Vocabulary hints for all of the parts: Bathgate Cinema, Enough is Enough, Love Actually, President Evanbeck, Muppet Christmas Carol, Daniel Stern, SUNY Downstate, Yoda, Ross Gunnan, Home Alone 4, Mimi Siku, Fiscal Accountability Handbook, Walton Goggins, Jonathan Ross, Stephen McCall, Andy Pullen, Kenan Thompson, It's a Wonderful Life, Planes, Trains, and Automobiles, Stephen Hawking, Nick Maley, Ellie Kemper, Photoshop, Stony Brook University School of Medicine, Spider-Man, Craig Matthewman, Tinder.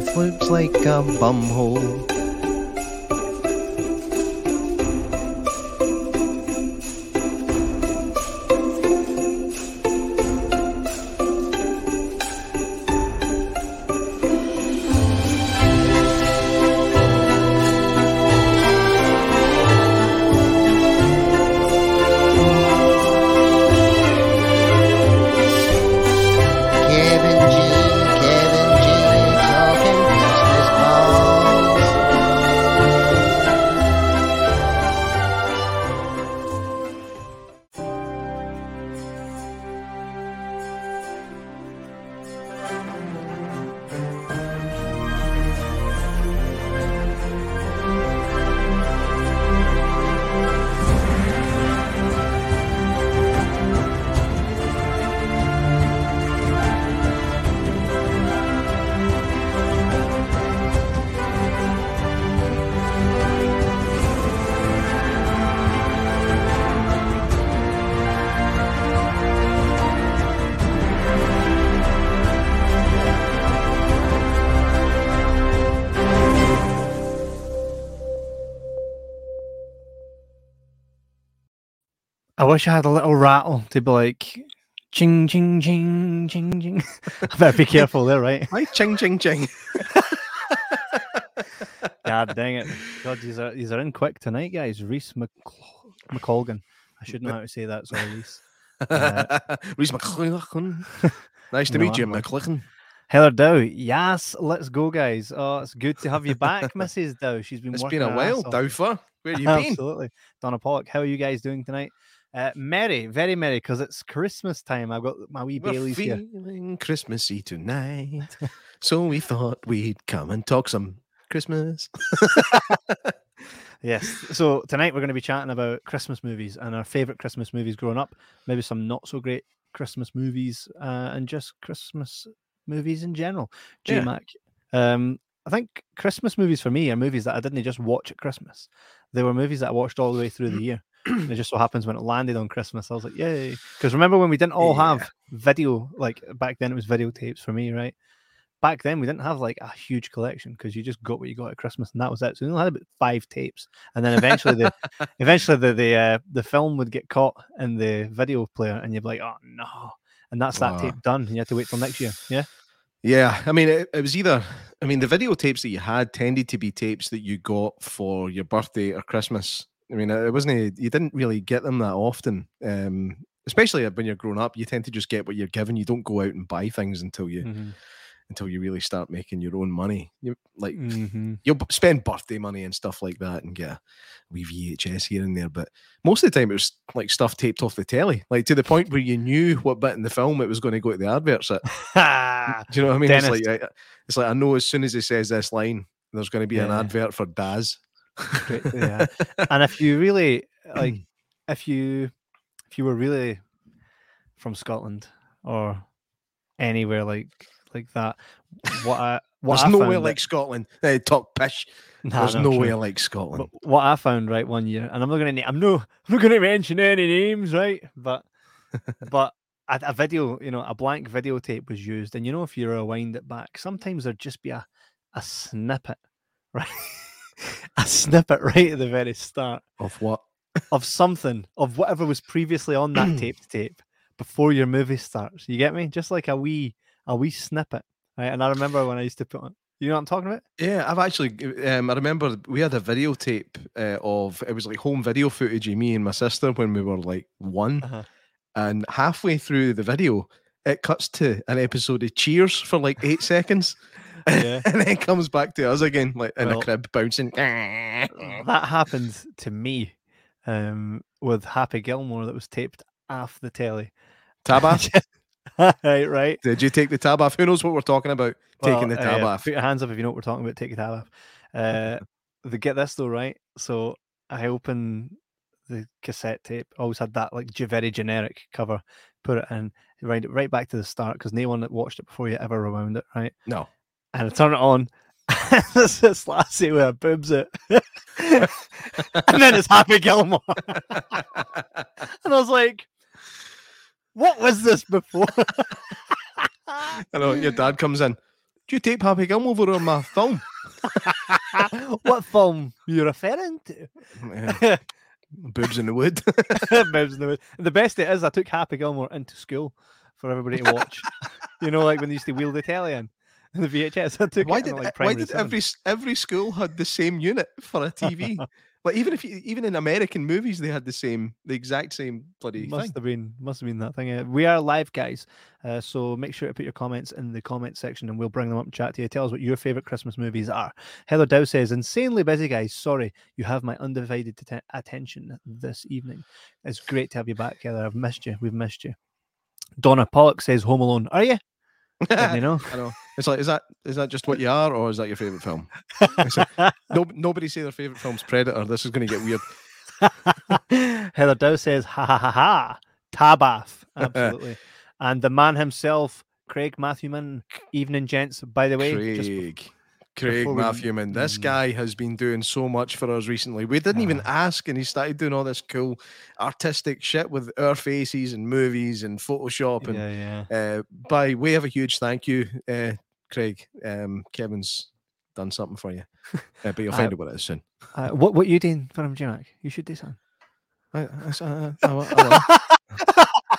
and floats like a bumhole. I wish I had a little rattle to be like, ching, ching, ching, ching, ching. I better be careful there, right? Right, ching, ching, ching. God dang it. God, these are in quick tonight, guys. Reese McColgan. I should know how to say that, sorry, Reese. Reese McColgan. Nice to meet you, McColgan. Heather Dow. Yes, let's go, guys. Oh, it's good to have you back, Mrs. Dow. She's been working. It's been a while, Dowfer. Where have you been? Absolutely. Donna Pollock, how are you guys doing tonight? Merry, very merry, because it's Christmas time. I've got my wee Baileys here. We're feeling Christmassy tonight, so we thought we'd come and talk some Christmas. Yes, so tonight we're going to be chatting about Christmas movies and our favourite Christmas movies growing up, maybe some not-so-great Christmas movies, and just Christmas movies in general. G-Mac. Yeah. I think Christmas movies for me are movies that I didn't just watch at Christmas. They were movies that I watched all the way through the year. It just so happens when it landed on Christmas, I was like, yay. Because remember when we didn't all have video, like back then it was videotapes for me, right? Back then we didn't have like a huge collection because you just got what you got at Christmas and that was it. So we only had about 5 tapes. And then eventually the film would get caught in the video player and you'd be like, oh no. And that's that tape done. And you had to wait till next year. Yeah. Yeah, I mean, it was either... I mean, the videotapes that you had tended to be tapes that you got for your birthday or Christmas. I mean, it wasn't... You didn't really get them that often. Especially when you're grown up, you tend to just get what you're given. You don't go out and buy things until you really start making your own money. You'll spend birthday money and stuff like that and get a wee VHS here and there. But most of the time it was like stuff taped off the telly, like to the point where you knew what bit in the film it was going to go to the adverts at. Do you know what I mean? Dentist. It's like I know as soon as he says this line, there's going to be an advert for Daz. Yeah. And if you really like, if you were really from Scotland or anywhere like that, there's nowhere like Scotland. They talk pish. Nah, there's nowhere like Scotland. But what I found right one year, and I'm not going to mention any names, right? But a video, a blank videotape was used, and if you rewind it back, sometimes there'd just be a snippet, right? A snippet right at the very start of what? Of something, of whatever was previously on that tape before your movie starts. You get me? Just like a wee snippet, right? And I remember when I used to put on, you know what I'm talking about? Yeah, I've actually, I remember we had a videotape of, it was like home video footage of me and my sister when we were like 1. Uh-huh. And halfway through the video, it cuts to an episode of Cheers for like 8 seconds. Yeah. And then comes back to us again, like in a crib bouncing. That happened to me with Happy Gilmore that was taped off the telly. Tab off? Right. Did you take the tab off? Who knows what we're talking about? Taking the tab off. Put your hands up if you know what we're talking about. Take the tab off. Get this though, right? So I open the cassette tape. Always had that like very generic cover. Put it in. Rewind it right back to the start because no one that watched it before you ever rewound it, right? No. And I turn it on. There's this lassie with her boobs out. And then it's Happy Gilmore. And I was like, what was this before? I know, your dad comes in. do you take Happy Gilmore over on my film? What film are you referring to? Boobs in the Wood. Boobs in the Wood. The best it is, I took Happy Gilmore into school for everybody to watch. You know, like when they used to wheel the telly in. The VHS. I took why did every school had the same unit for a TV? Like even in American movies they had the exact same bloody thing. Must have been that thing. We are live, guys, so make sure to put your comments in the comment section and we'll bring them up and chat to you. Tell us what your favorite Christmas movies are. Heather Dow says, insanely busy, guys. Sorry, you have my undivided attention this evening. It's great to have you back, Heather. I've missed you. We've missed you. Donna Pollock says, Home Alone. Are you? Let me know. I know. It's like, is that just what you are, or is that your favourite film? Like, nobody say their favourite film's Predator. This is going to get weird. Heather Dow says, ha ha ha ha, Tabath. Absolutely. And the man himself, Craig Matthewman. Evening, gents. By the way, Craig Matthewman. This guy has been doing so much for us recently. We didn't even ask, and he started doing all this cool artistic shit with our faces and movies and Photoshop. And by way of a huge thank you, Craig, Kevin's done something for you, but you'll find out what it is soon. What are you doing for him, J-Mac? You should do something. I will.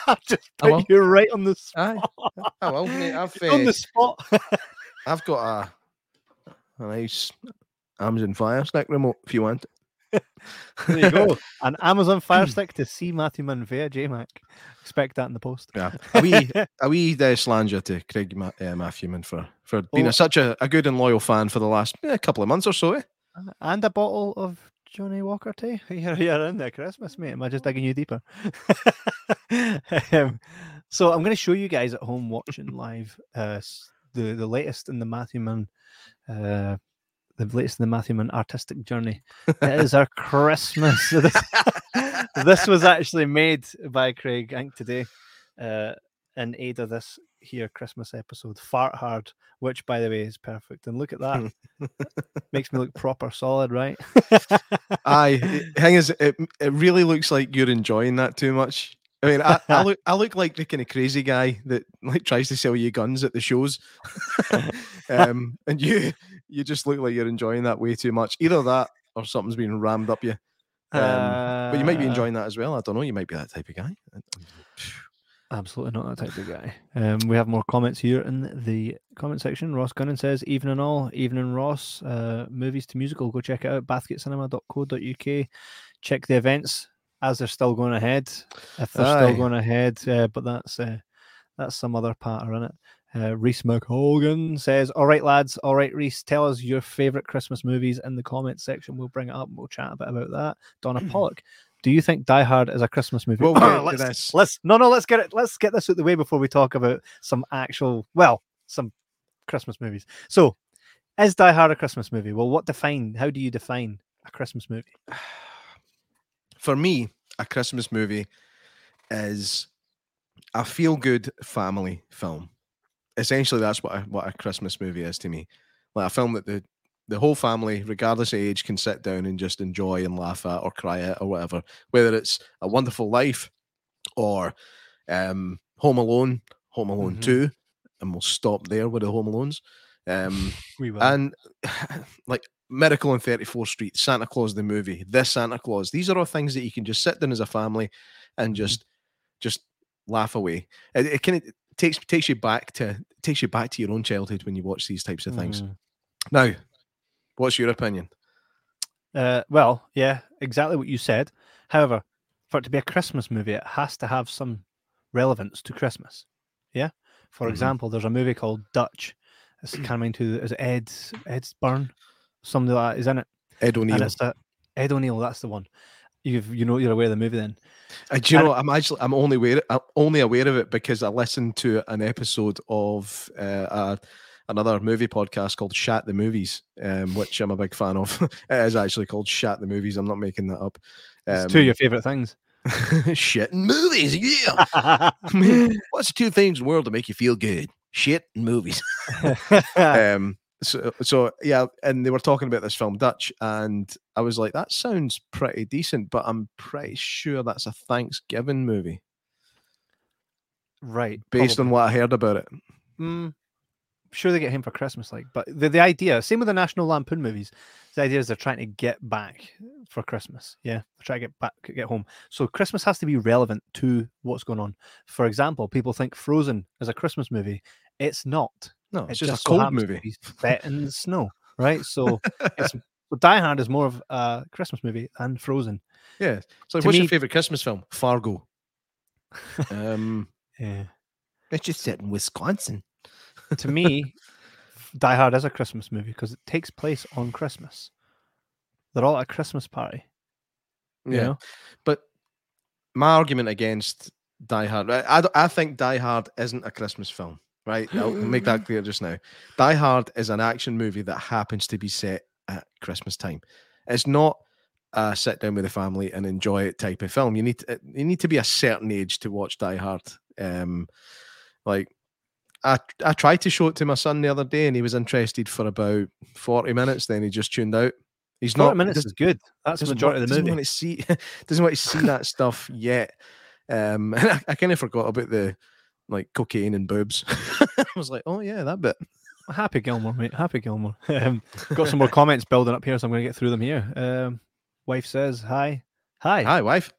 I've just put you right on the spot. I will, mate. You're on the spot. I've got a nice Amazon Fire Stick remote if you want. There you go. An Amazon Fire Stick to see Matthewman via JMac. Expect that in the post. Yeah. A wee slander to Craig Matthewman for being such a good and loyal fan for the last couple of months or so. And a bottle of Johnny Walker tea. You're in there, Christmas, mate. Am I just digging you deeper? So I'm going to show you guys at home watching live the latest in the Matthewman artistic journey. It is our Christmas. This was actually made by Craig, I think, today, in aid of this here Christmas episode, Fart Hard, which, by the way, is perfect. And look at that. Makes me look proper solid, right? Aye. The thing is, it really looks like you're enjoying that too much. I mean, I look like the kind of crazy guy that like tries to sell you guns at the shows, and you just look like you're enjoying that way too much. Either that, or something's being rammed up you. But you might be enjoying that as well. I don't know. You might be that type of guy. Absolutely not that type of guy. We have more comments here in the comment section. Ross Gunnan says, evening all, evening Ross. Movies to musical. Go check it out. BathgateCinema.co.uk. Check the events. As they're still going ahead, if they're still going ahead, but that's some other patter in it. Reese McColgan says, all right, lads. All right, Reese, tell us your favourite Christmas movies in the comments section. We'll bring it up and we'll chat a bit about that. Donna Pollock, do you think Die Hard is a Christmas movie? We'll let's get this out of the way before we talk about some Christmas movies. So, is Die Hard a Christmas movie? Well, how do you define a Christmas movie? For me, a Christmas movie is a feel-good family film. Essentially, that's what a Christmas movie is to me. Like a film that the whole family, regardless of age, can sit down and just enjoy and laugh at or cry at or whatever. Whether it's A Wonderful Life or Home Alone 2, and we'll stop there with the Home Alones. We will. And like Miracle on 34th Street, Santa Claus the movie, This Santa Claus. These are all things that you can just sit down as a family and just laugh away. It kind of takes you back to your own childhood when you watch these types of things. Now, what's your opinion? Well, yeah, exactly what you said. However, for it to be a Christmas movie, it has to have some relevance to Christmas. Yeah. For example, there's a movie called Dutch. It's coming to Ed's Burn. Something like that is in it. Ed O'Neill. And it's Ed O'Neill, that's the one. You're aware of the movie then. Do you know? I'm only aware of it because I listened to an episode of another movie podcast called Shat the Movies, which I'm a big fan of. It is actually called Shat the Movies. I'm not making that up. It's two of your favorite things. Shit and movies. Yeah. What's two things in the world that make you feel good? Shit and movies. So yeah, and they were talking about this film Dutch, and I was like, that sounds pretty decent, but I'm pretty sure that's a Thanksgiving movie, right? Based on what I heard about it. sure they get him for Christmas, like, but the idea, same with the National Lampoon movies, the idea is they're trying to get back for Christmas. Yeah, try to get back, get home. So Christmas has to be relevant to what's going on. For example, people think Frozen is a Christmas movie. It's not. No, it's just a cold movie set in the snow, right? So it's, Die Hard is more of a Christmas movie than Frozen. Yeah. So what's your favorite Christmas film? Fargo. Yeah. It's just set in Wisconsin. To me, Die Hard is a Christmas movie because it takes place on Christmas. They're all at a Christmas party. Yeah. You know? But my argument against Die Hard, I think Die Hard isn't a Christmas film, right? I'll make that clear just now. Die Hard is an action movie that happens to be set at Christmas time. It's not a sit down with the family and enjoy it type of film. You need to be a certain age to watch Die Hard. I tried to show it to my son the other day and he was interested for about 40 minutes. Then he just tuned out. He's 40 minutes is good. That's the majority of the movie. Doesn't want to see that stuff yet. And I kind of forgot about the cocaine and boobs. I was like, oh yeah, that bit. Happy Gilmore, mate. Happy Gilmore. Got some more comments building up here, so I'm going to get through them here. Wife says, hi. Hi. Hi, wife.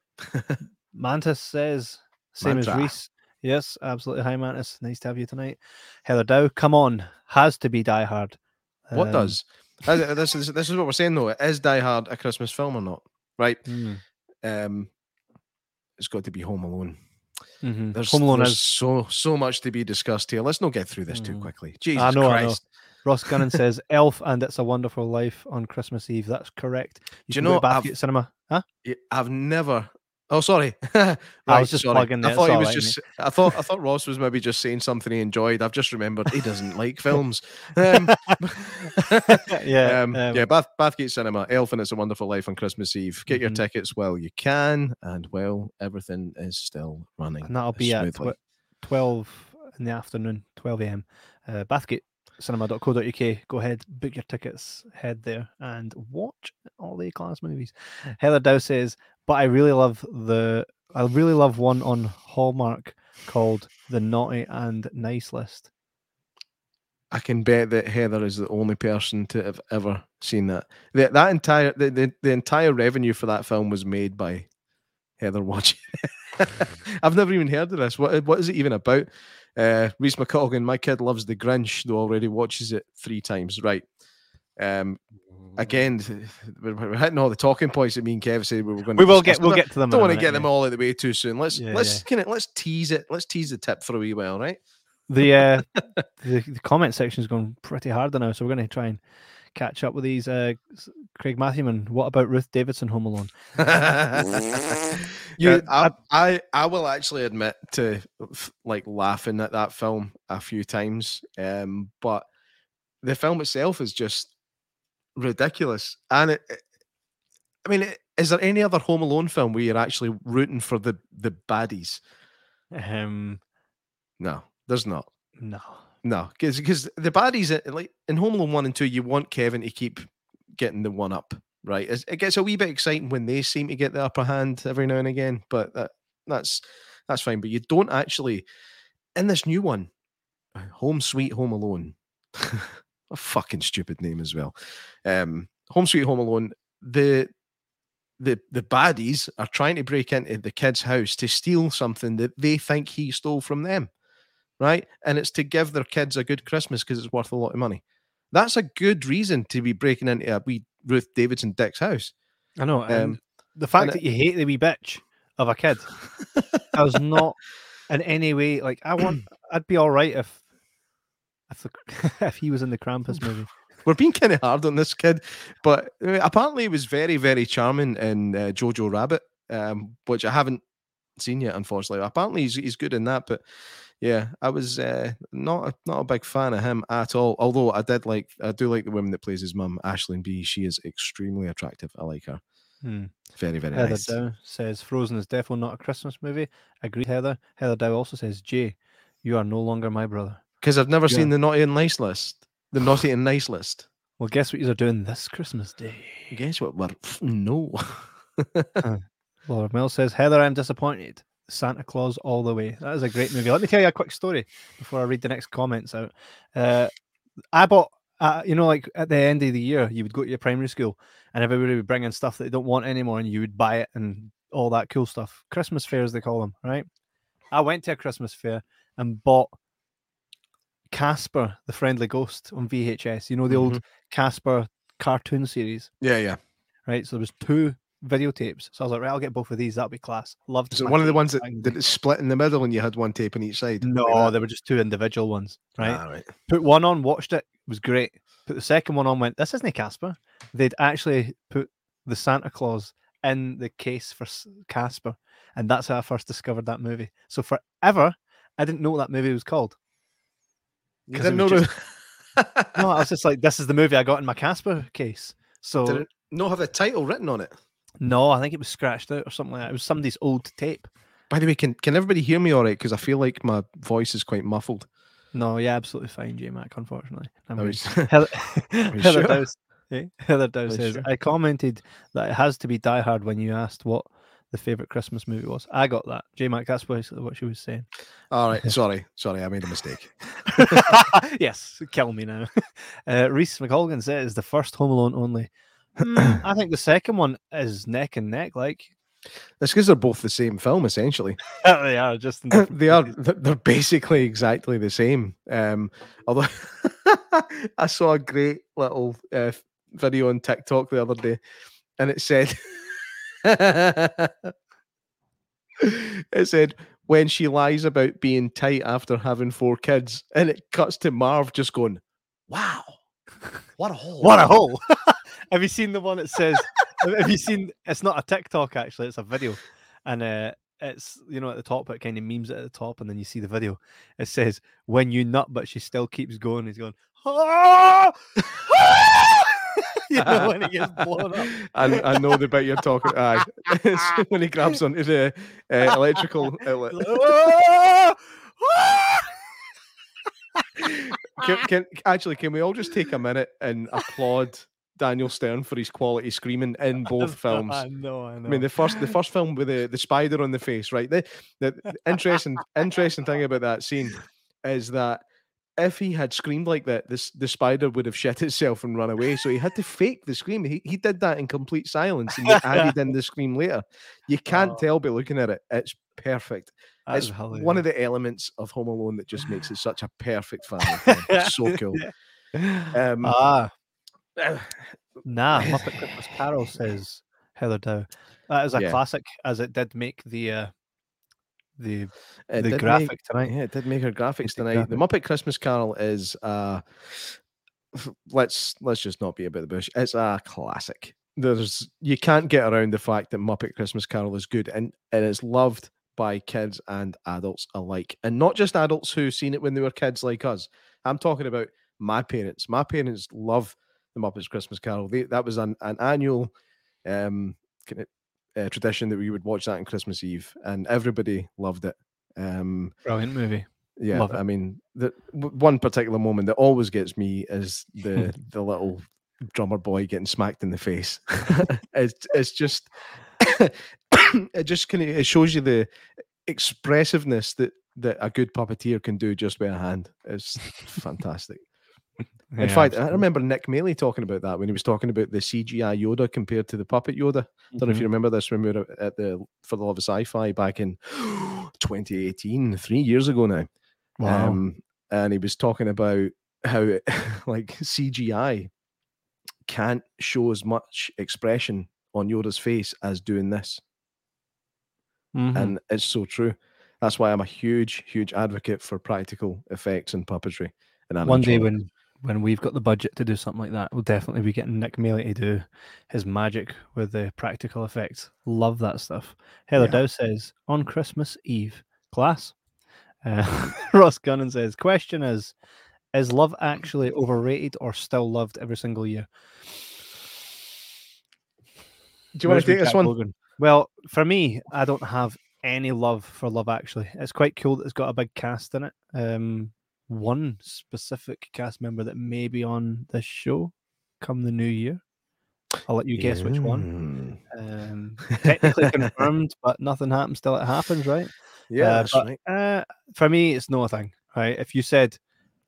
Mantis says, same Mantra. As Reese. Yes, absolutely. Hi, Mantis. Nice to have you tonight. Heather Dow, come on. Has to be Die Hard. What does? This is what we're saying, though. Is Die Hard a Christmas film or not? Right? Mm. It's got to be Home Alone. Mm-hmm. There's so much to be discussed here. Let's not get through this too quickly. Jesus Christ. Ross Gunnan says Elf and It's a Wonderful Life on Christmas Eve. That's correct. Do you know Bathgate Cinema? Huh? I've never... Oh, sorry. Right, I was just plugging that. I thought Ross was maybe just saying something he enjoyed. I've just remembered he doesn't like films. Bathgate Cinema, Elf and It's a Wonderful Life on Christmas Eve. Get your tickets while you can and while everything is still running. And that'll be smoothly. At 12 in the afternoon, 12 a.m. Bathgatecinema.co.uk. Go ahead, book your tickets, head there and watch all the class movies. Heather Dow says, but I really love one on Hallmark called The Naughty and Nice List. I can bet that Heather is the only person to have ever seen that. The entire revenue for that film was made by Heather watching. I've never even heard of this. What is it even about? Reese McColgan, my kid loves The Grinch, though already watches it 3 times. Right. Again, we're hitting all the talking points that me and Kev said we'll get to them. Don't want to get them all out of the way too soon. Let's tease it. Let's tease the tip for a wee while, right? The comment section's gone pretty hard now, so we're going to try and catch up with these. Craig Matthewman, what about Ruth Davidson Home Alone? I will actually admit to laughing at that film a few times, but the film itself is just ridiculous. And is there any other Home Alone film where you're actually rooting for the baddies? No, there's not. No, because the baddies in Home Alone 1 and 2, you want Kevin to keep getting the one up, right? It gets a wee bit exciting when they seem to get the upper hand every now and again, but that's fine. But you don't actually, in this new one, Home Sweet Home Alone, a fucking stupid name as well. Home Sweet Home Alone. The baddies are trying to break into the kid's house to steal something that they think he stole from them, right? And it's to give their kids a good Christmas because it's worth a lot of money. That's a good reason to be breaking into a wee Ruth Davidson Dick's house. I know. And the fact that you hate the wee bitch of a kid, I was not in any way I'd be all right if he was in the Krampus movie. We're being kind of hard on this kid, but apparently he was very, very charming in Jojo Rabbit, which I haven't seen yet, unfortunately. Apparently he's good in that, but yeah, I was not a big fan of him at all. Although I do like the woman that plays his mum, Ashlyn B. She is extremely attractive. I like her. Very, very Heather nice. Heather Dow says Frozen is definitely not a Christmas movie. Agreed, Heather. Heather Dow also says, Jay, you are no longer my brother. Because I've never seen the Naughty and Nice List. The Naughty and Nice List. Well, guess what you're doing this Christmas Day. Guess what? No. Laura Mill says, Heather, I'm disappointed. Santa Claus All the Way. That is a great movie. Let me tell you a quick story before I read the next comments out. I bought, you know, like at the end of the year, you would go to your primary school and everybody would bring in stuff that they don't want anymore and you would buy it and all that cool stuff. Christmas fairs, they call them, right? I went to a Christmas fair and bought Casper, the Friendly Ghost on VHS. You know, the old Casper cartoon series. Yeah, yeah. Right, so there was 2 videotapes. So I was like, right, I'll get both of these. That'll be class. Loved it. So one of the ones that did it split in the middle and you had one tape on each side? No, like they were just 2 individual ones, right? Ah, right? Put one on, watched it. It was great. Put the second one on, went, this isn't Casper. They'd actually put the Santa Claus in the case for Casper. And that's how I first discovered that movie. So forever, I didn't know what that movie was called. You didn't know? No, I was just like, this is the movie I got in my Casper case. So did it not have a title written on it? No, I think it was scratched out or something like that. It was somebody's old tape. By the way, can everybody hear me all right? Because I feel like my voice is quite muffled. No, yeah, absolutely fine, J-Mac, unfortunately. Heather Dow says, I commented that it has to be Die Hard when you asked what the favourite Christmas movie was. I got that. J-Mac, that's basically what she was saying. All right, sorry, I made a mistake. Yes, kill me now. Reese McColgan says, the first Home Alone only. I think the second one is neck and neck. Like, that's because they're both the same film, essentially. They are just. They are. They're basically exactly the same. Although I saw a great little video on TikTok the other day, and it said, when she lies about being tight after having 4 kids, and it cuts to Marv just going, "Wow, what a hole! What a hole!" Have you seen the one that says, have you seen, it's not a TikTok actually, it's a video. And it's, you know, at the top, it kind of memes it at the top. And then you see the video. It says, when you nut, but she still keeps going. He's going, oh! You know, when it gets blown up. I know the bit you're talking about. When he grabs onto the electrical outlet. Can we all just take a minute and applaud Daniel Stern for his quality screaming in both films? I know. I mean, the first film with the spider on the face, right? The interesting thing about that scene is that if he had screamed like that, the spider would have shit itself and run away. So he had to fake the scream. He did that in complete silence and added in the scream later. You can't tell by looking at it. It's perfect. It's one of the elements of Home Alone that just makes it such a perfect family film. It's so cool. Muppet Christmas Carol, says Heather Dow. That is a classic, as it did make the graphic tonight. Yeah, it did make her graphics tonight. The Muppet Christmas Carol is let's just not be about the bush. It's a classic. You can't get around the fact that Muppet Christmas Carol is good and it's loved by kids and adults alike, and not just adults who seen it when they were kids like us. I'm talking about my parents. My parents love the Muppets Christmas Carol. That was an annual tradition that we would watch that on Christmas Eve, and everybody loved it. Brilliant movie. Yeah, love it. I mean, the one particular moment that always gets me is the little drummer boy getting smacked in the face. It's just it shows you the expressiveness that a good puppeteer can do just with a hand. It's fantastic. In fact, absolutely. I remember Nick Maley talking about that when he was talking about the CGI Yoda compared to the puppet Yoda. I don't know if you remember this when we were at the For the Love of Sci-Fi back in 2018, 3 years ago now. Wow. And he was talking about how it, like, CGI can't show as much expression on Yoda's face as doing this. And it's so true. That's why I'm a huge, huge advocate for practical effects and puppetry. And one day when we've got the budget to do something like that, we'll definitely be getting Nick Maley to do his magic with the practical effects. Love that stuff. Heather Dow says, on Christmas Eve, class. Ross Gunnan says, question is Love Actually overrated or still loved every single year? Do you want to take this one? Logan? Well, for me, I don't have any love for Love Actually. It's quite cool that it's got a big cast in it. One specific cast member that may be on this show come the new year. I'll let you guess which one. Technically confirmed, but nothing happens till it happens, right? For me, it's no thing, right? If you said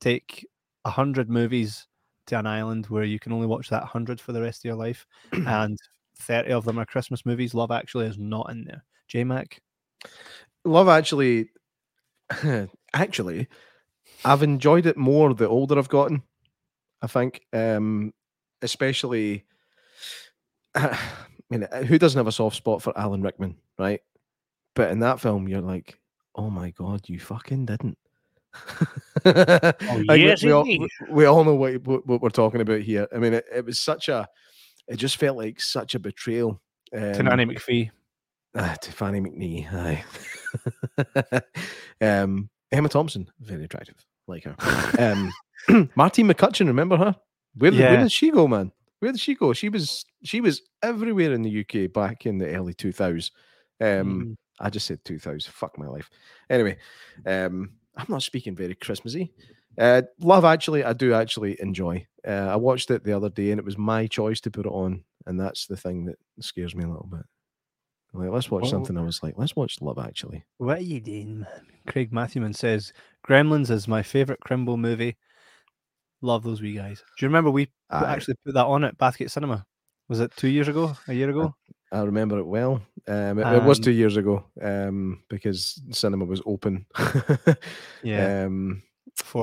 take 100 movies to an island where you can only watch that 100 for the rest of your life, and 30 of them are Christmas movies, Love Actually is not in there. J-Mac? Love Actually, I've enjoyed it more the older I've gotten, I think. Especially, I mean, who doesn't have a soft spot for Alan Rickman, right? But in that film, you're like, oh my God, you fucking didn't. We all know what we're talking about here. I mean, it was such a, it just felt like such a betrayal. To Nanny McPhee. To Fanny McNee, aye. Emma Thompson, very attractive, like her. Martine McCutcheon, remember her? Where did she go, man? Where did she go? She was everywhere in the UK back in the early 2000s. I just said 2000. Fuck my life. Anyway, I'm not speaking very Christmassy. Love Actually, I do actually enjoy. I watched it the other day, and it was my choice to put it on, and that's the thing that scares me a little bit. Like, let's watch something. I was like, let's watch Love Actually. What are you doing, man? Craig Matthewman says, Gremlins is my favourite Crimbo movie. Love those wee guys. Do you remember we actually put that on at Bathgate Cinema? Was it 2 years ago? A year ago? I remember it well. It was 2 years ago because cinema was open. For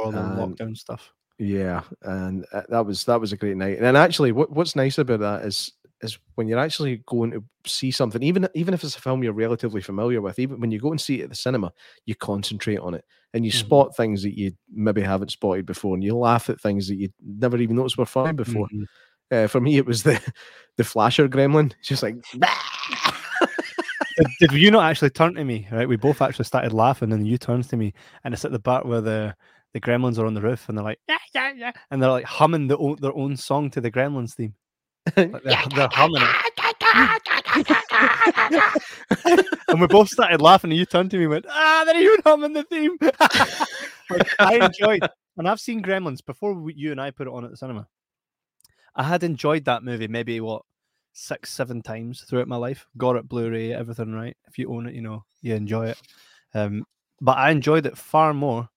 all the lockdown stuff. Yeah, and that was a great night. And actually, what's nice about that is when you're actually going to see something, even if it's a film you're relatively familiar with, even when you go and see it at the cinema, you concentrate on it and you spot things that you maybe haven't spotted before, and you laugh at things that you never even noticed were funny before. For me, it was the flasher gremlin. It's just like... Did you not actually turn to me? Right, we both actually started laughing, and you turns to me, and it's at the part where the gremlins are on the roof, and they're like... And they're like humming their own song to the Gremlins theme. Like they're humming it. And we both started laughing, and you turned to me and went, they're even humming the theme. Like, I enjoyed, and I've seen Gremlins before you and I put it on at the cinema. I had enjoyed that movie maybe 6-7 times throughout my life. Got it Blu-ray, everything, right? If you own it, you know, you enjoy it. But I enjoyed it far more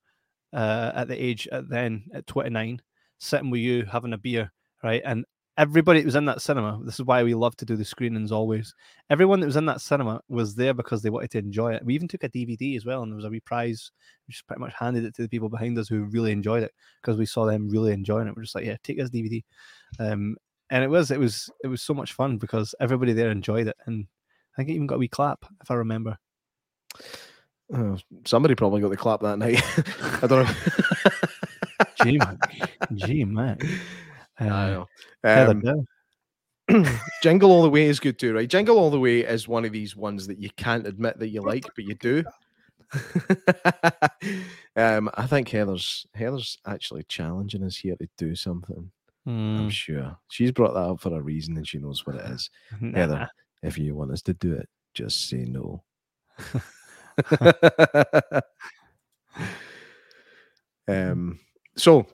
at 29, sitting with you having a beer, right? And everybody that was in that cinema, this is why we love to do the screenings always. Everyone that was in that cinema was there because they wanted to enjoy it. We even took a DVD as well, and there was a wee prize. We just pretty much handed it to the people behind us who really enjoyed it because we saw them really enjoying it. We're just like, yeah, take this DVD. And it was so much fun because everybody there enjoyed it. And I think it even got a wee clap, if I remember. Oh, somebody probably got the clap that night. I don't know. Gee, man. I know. Jingle All the Way is good too, right? Jingle All the Way is one of these ones that you can't admit that you like, but you do. I think Heather's actually challenging us here to do something. I'm sure she's brought that up for a reason, and she knows what it is. Nah. Heather, if you want us to do it, just say no. So.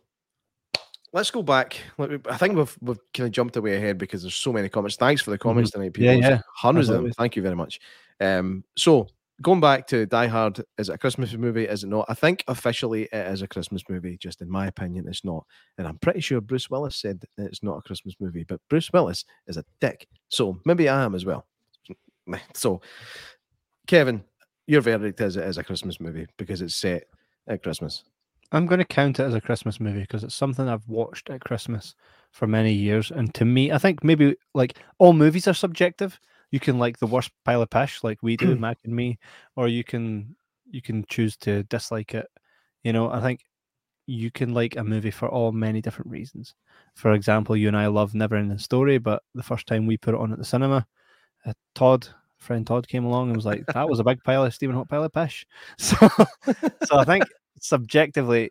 Let's go back. I think we've kind of jumped away ahead because there's so many comments. Thanks for the comments tonight, people. Yeah. Hundreds of them. Thank you very much. So going back to Die Hard, is it a Christmas movie? Is it not? I think officially it is a Christmas movie. Just in my opinion, it's not. And I'm pretty sure Bruce Willis said that it's not a Christmas movie, but Bruce Willis is a dick. So maybe I am as well. So Kevin, your verdict is it is a Christmas movie because it's set at Christmas. I'm going to count it as a Christmas movie because it's something I've watched at Christmas for many years. And to me, I think maybe like all movies are subjective. You can like the worst pile of pish like we do, Mac and me, or you can choose to dislike it. You know, I think you can like a movie for all many different reasons. For example, you and I love Never Ending Story, but the first time we put it on at the cinema, friend Todd came along and was like, that was a big pile of Stephen Hawking pile of pish. So I think... Subjectively,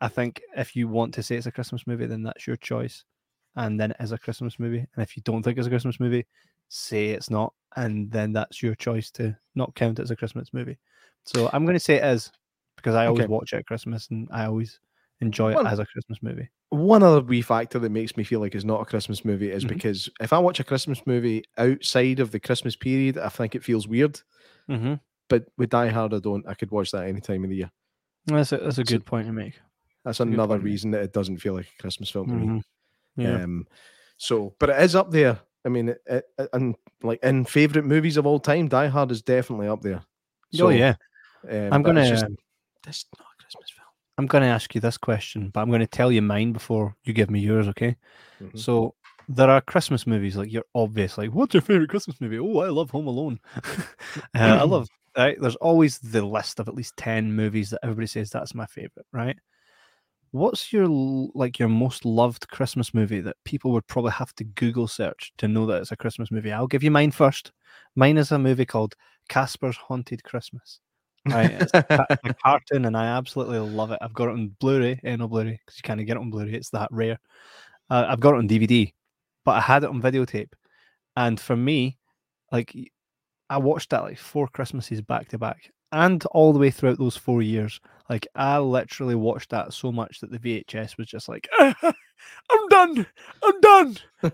I think if you want to say it's a Christmas movie, then that's your choice, and then it is a Christmas movie. And if you don't think it's a Christmas movie, say it's not, and then that's your choice to not count it as a Christmas movie. So I'm going to say it is because I always watch it at Christmas, and I always enjoy it as a Christmas movie. One other wee factor that makes me feel like it's not a Christmas movie is because if I watch a Christmas movie outside of the Christmas period, I think it feels weird. But with Die Hard, I don't. I could watch that any time of the year. That's a good point to make. That's another reason that it doesn't feel like a Christmas film to me. Yeah. So, but it is up there. I mean, and like in favorite movies of all time, Die Hard is definitely up there. So, oh yeah. This is not a Christmas film. I'm going to ask you this question, but I'm going to tell you mine before you give me yours, okay? Mm-hmm. So there are Christmas movies, like you're obvious, like, what's your favorite Christmas movie? Oh, I love Home Alone. There's always the list of at least 10 movies that everybody says that's my favorite, right? What's your most loved Christmas movie that people would probably have to Google search to know that it's a Christmas movie? I'll give you mine first. Mine is a movie called Casper's Haunted Christmas. Right, it's a cartoon, and I absolutely love it. I've got it on Blu-ray, because you can't get it on Blu-ray. It's that rare. I've got it on DVD, but I had it on videotape. And for me, like, I watched that like 4 Christmases back to back, and all the way throughout those 4 years. Like, I literally watched that so much that the VHS was just like, I'm done,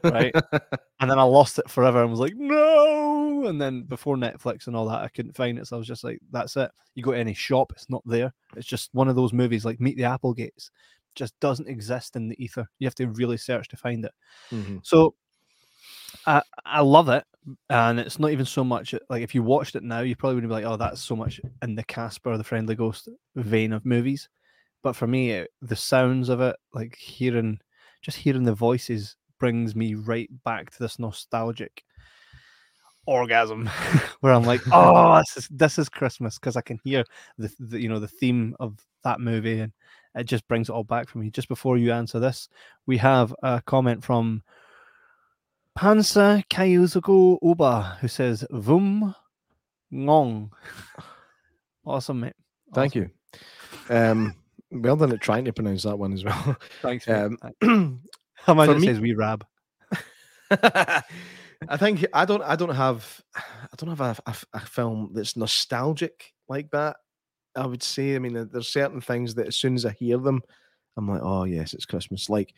right? And then I lost it forever and was like, no. And then before Netflix and all that, I couldn't find it, so I was just like, that's it. You go to any shop, it's not there. It's just one of those movies like Meet the Applegates, just doesn't exist in the ether. You have to really search to find it. Mm-hmm. So I love it. And it's not even so much like, if you watched it now, you probably wouldn't be like, oh, that's so much in the Casper the Friendly Ghost vein of movies. But for me, the sounds of it, like hearing the voices, brings me right back to this nostalgic orgasm where I'm like, oh, this is Christmas, because I can hear the theme of that movie, and it just brings it all back for me. Just before you answer this, we have a comment from Pansa Kaiuzuko Oba, who says, Vum Ngong. Awesome, mate. Awesome. Thank you. Well done at trying to pronounce that one as well. Thanks, mate. How much it says we rab? I think I don't have a film that's nostalgic like that, I would say. I mean, there's certain things that as soon as I hear them, I'm like, oh yes, it's Christmas. Like,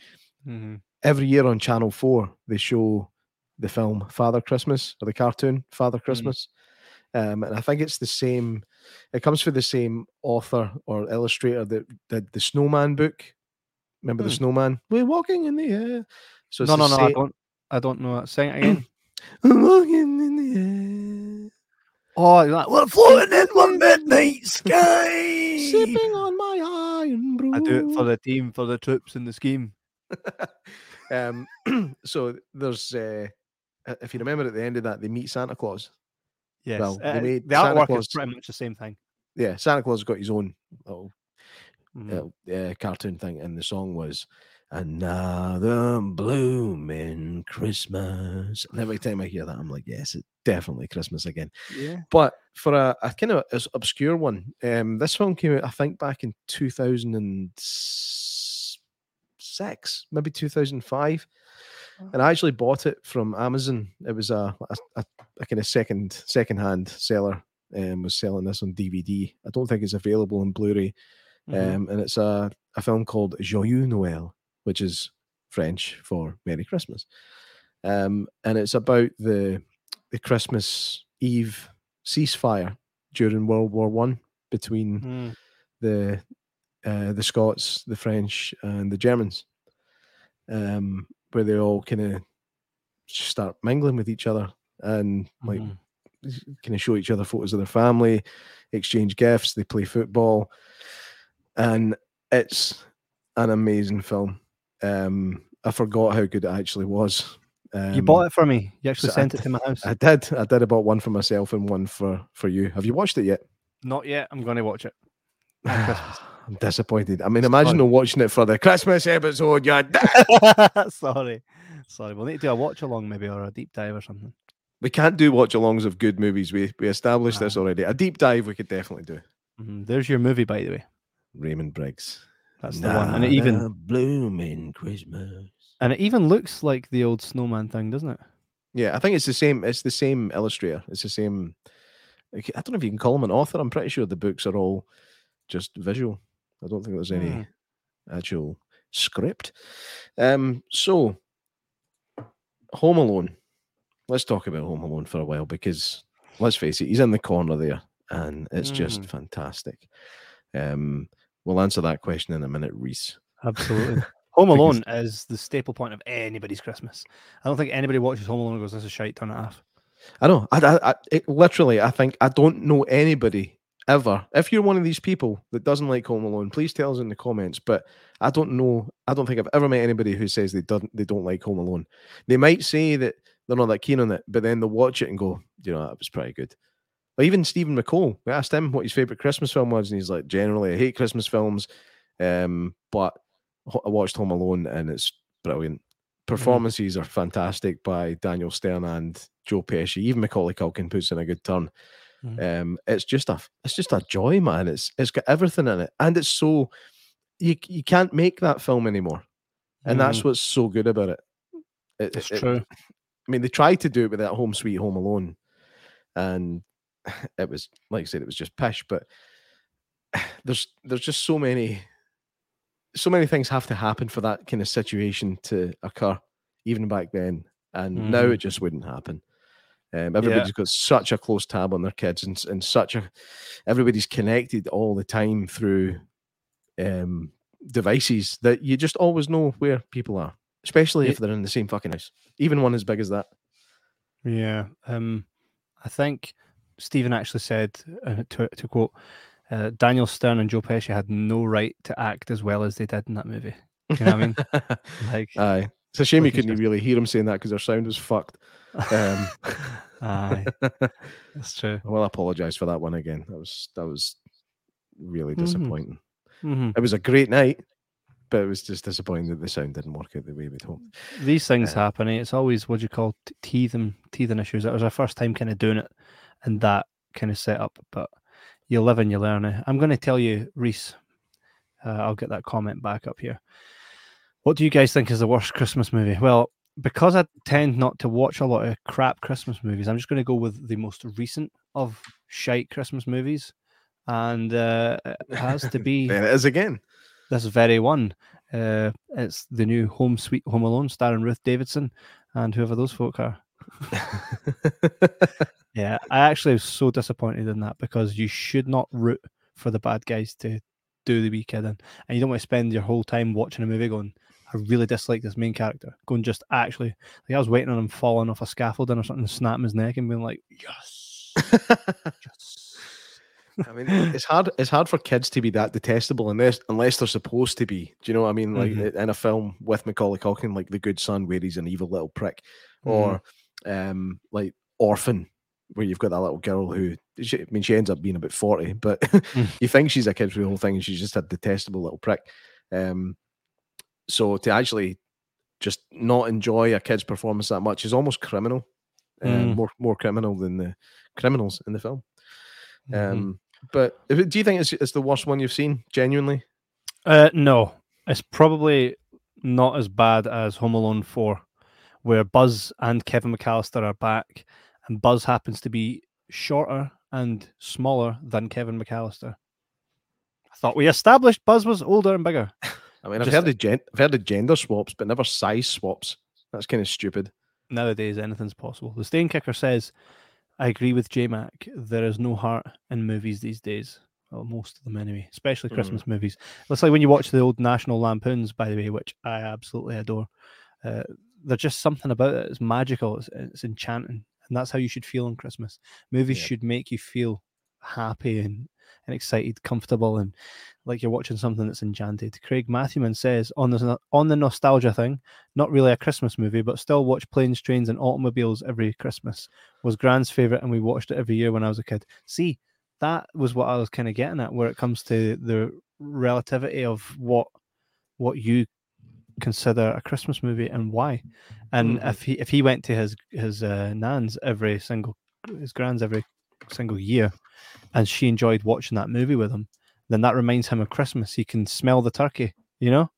mm-hmm. Every year on Channel 4, they show the film Father Christmas, or the cartoon Father Christmas. Mm-hmm. And I think it's the same. It comes from the same author or illustrator that did the Snowman book. Remember the Snowman? We're walking in the air. So no. I don't know that. Sing it again. We're walking in the air. Oh, you're like, we're floating in one midnight sky. Sipping on my iron brew. I do it for the team, for the troops and the scheme. So there's if you remember, at the end of that, they meet Santa Claus. Yes, well, the artwork is pretty much the same thing. Yeah, Santa Claus got his own little cartoon thing, and the song was "Another Bloomin' Christmas." And every time I hear that, I'm like, yes, it's definitely Christmas again. Yeah. But for a kind of obscure one, this film came out, I think, back in 2006, maybe 2005, and I actually bought it from Amazon. It was a kind of second-hand seller, was selling this on DVD. I don't think it's available on Blu-ray, and it's a film called Joyeux Noël, which is French for Merry Christmas, and it's about the Christmas Eve ceasefire during World War I between the Scots, the French, and the Germans, where they all kind of start mingling with each other and like kind of show each other photos of their family, exchange gifts, they play football, and it's an amazing film. I forgot how good it actually was. You bought it for me. You actually sent it to my house. I did. I bought one for myself and one for you. Have you watched it yet? Not yet. I'm going to watch it at Christmas. I'm disappointed. I mean, imagine not watching it for the Christmas episode. Yeah. Sorry. We'll need to do a watch along, maybe, or a deep dive or something. We can't do watch alongs of good movies. We established this already. A deep dive we could definitely do. There's your movie, by the way. Raymond Briggs. That's the one. And it even blooming Christmas. And it even looks like the old Snowman thing, doesn't it? Yeah, I think it's the same. It's the same illustrator. It's the same. I don't know if you can call him an author. I'm pretty sure the books are all just visual. I don't think there's any actual script. So, Home Alone. Let's talk about Home Alone for a while, because let's face it, he's in the corner there and it's just fantastic. We'll answer that question in a minute, Reese. Absolutely. Home Alone is the staple point of anybody's Christmas. I don't think anybody watches Home Alone and goes, "This is shite, turn it off." I know. I think I don't know anybody ever. If you're one of these people that doesn't like Home Alone, please tell us in the comments. But I don't know. I don't think I've ever met anybody who says they don't like Home Alone. They might say that they're not that keen on it, but then they'll watch it and go, "You know, that was pretty good." Or even Stephen McCall. We asked him what his favorite Christmas film was, and he's like, "Generally, I hate Christmas films, but I watched Home Alone, and it's brilliant." Performances are fantastic by Daniel Stern and Joe Pesci. Even Macaulay Culkin puts in a good turn. It's just a joy, man. It's got everything in it, and it's so you can't make that film anymore, and that's what's so good about it. It's true. I mean, they tried to do it with that Home Sweet Home Alone, and it was, like I said, it was just pish. But there's just so many things have to happen for that kind of situation to occur, even back then. And now it just wouldn't happen. Everybody's got such a close tab on their kids, and everybody's connected all the time through devices that you just always know where people are, especially if they're in the same fucking house, even one as big as that. Yeah. I think Stephen actually said, to quote, Daniel Stern and Joe Pesci had no right to act as well as they did in that movie. You know what I mean? Aye. It's a shame you couldn't really hear him saying that because their sound was fucked. Aye, that's true. Well, I apologise for that one again. That was really disappointing. Mm-hmm. It was a great night, but it was just disappointing that the sound didn't work out the way we'd hoped. These things happen. It's always what you call teething issues. That was our first time kind of doing it and that kind of setup, but you live and you learn. I'm going to tell you, Reese, I'll get that comment back up here. What do you guys think is the worst Christmas movie? Well, because I tend not to watch a lot of crap Christmas movies, I'm just going to go with the most recent of shite Christmas movies. And it has to be... There it is again. This very one. It's the new Home Sweet Home Alone starring Ruth Davidson and whoever those folk are. Yeah, I actually was so disappointed in that because you should not root for the bad guys to do the wee kid in. And you don't want to spend your whole time watching a movie going, I really dislike this main character. Going just actually, like I was waiting on him falling off a scaffolding or something, snapping his neck and being like, yes. Yes. I mean, it's hard for kids to be that detestable unless they're supposed to be. Do you know what I mean? Like in a film with Macaulay Culkin, like The Good Son, where he's an evil little prick, or like Orphan, where you've got that little girl who, she ends up being about 40, but you think she's a kid for the whole thing and she's just a detestable little prick. So to actually just not enjoy a kid's performance that much is almost criminal, more criminal than the criminals in the film. But do you think it's the worst one you've seen, genuinely? No, it's probably not as bad as Home Alone 4, where Buzz and Kevin McAllister are back. And Buzz happens to be shorter and smaller than Kevin McAllister. I thought we established Buzz was older and bigger. I mean, I've heard of gender swaps, but never size swaps. That's kind of stupid. Nowadays, anything's possible. The Stain Kicker says, I agree with J-Mac. There is no heart in movies these days. Well, most of them anyway, especially Christmas movies. It's like when you watch the old National Lampoons, by the way, which I absolutely adore. There's just something about it. It's magical. It's enchanting. And that's how you should feel on Christmas. Movies should make you feel happy and excited, comfortable, and like you're watching something that's enchanted. Craig Matthewman says, on the nostalgia thing, not really a Christmas movie, but still watch Planes, Trains, and Automobiles every Christmas. Was Grand's favourite, and we watched it every year when I was a kid. See, that was what I was kind of getting at, where it comes to the relativity of what you consider a Christmas movie and why. And if he went to his grand's every single year and she enjoyed watching that movie with him, then that reminds him of Christmas. He can smell the turkey, you know.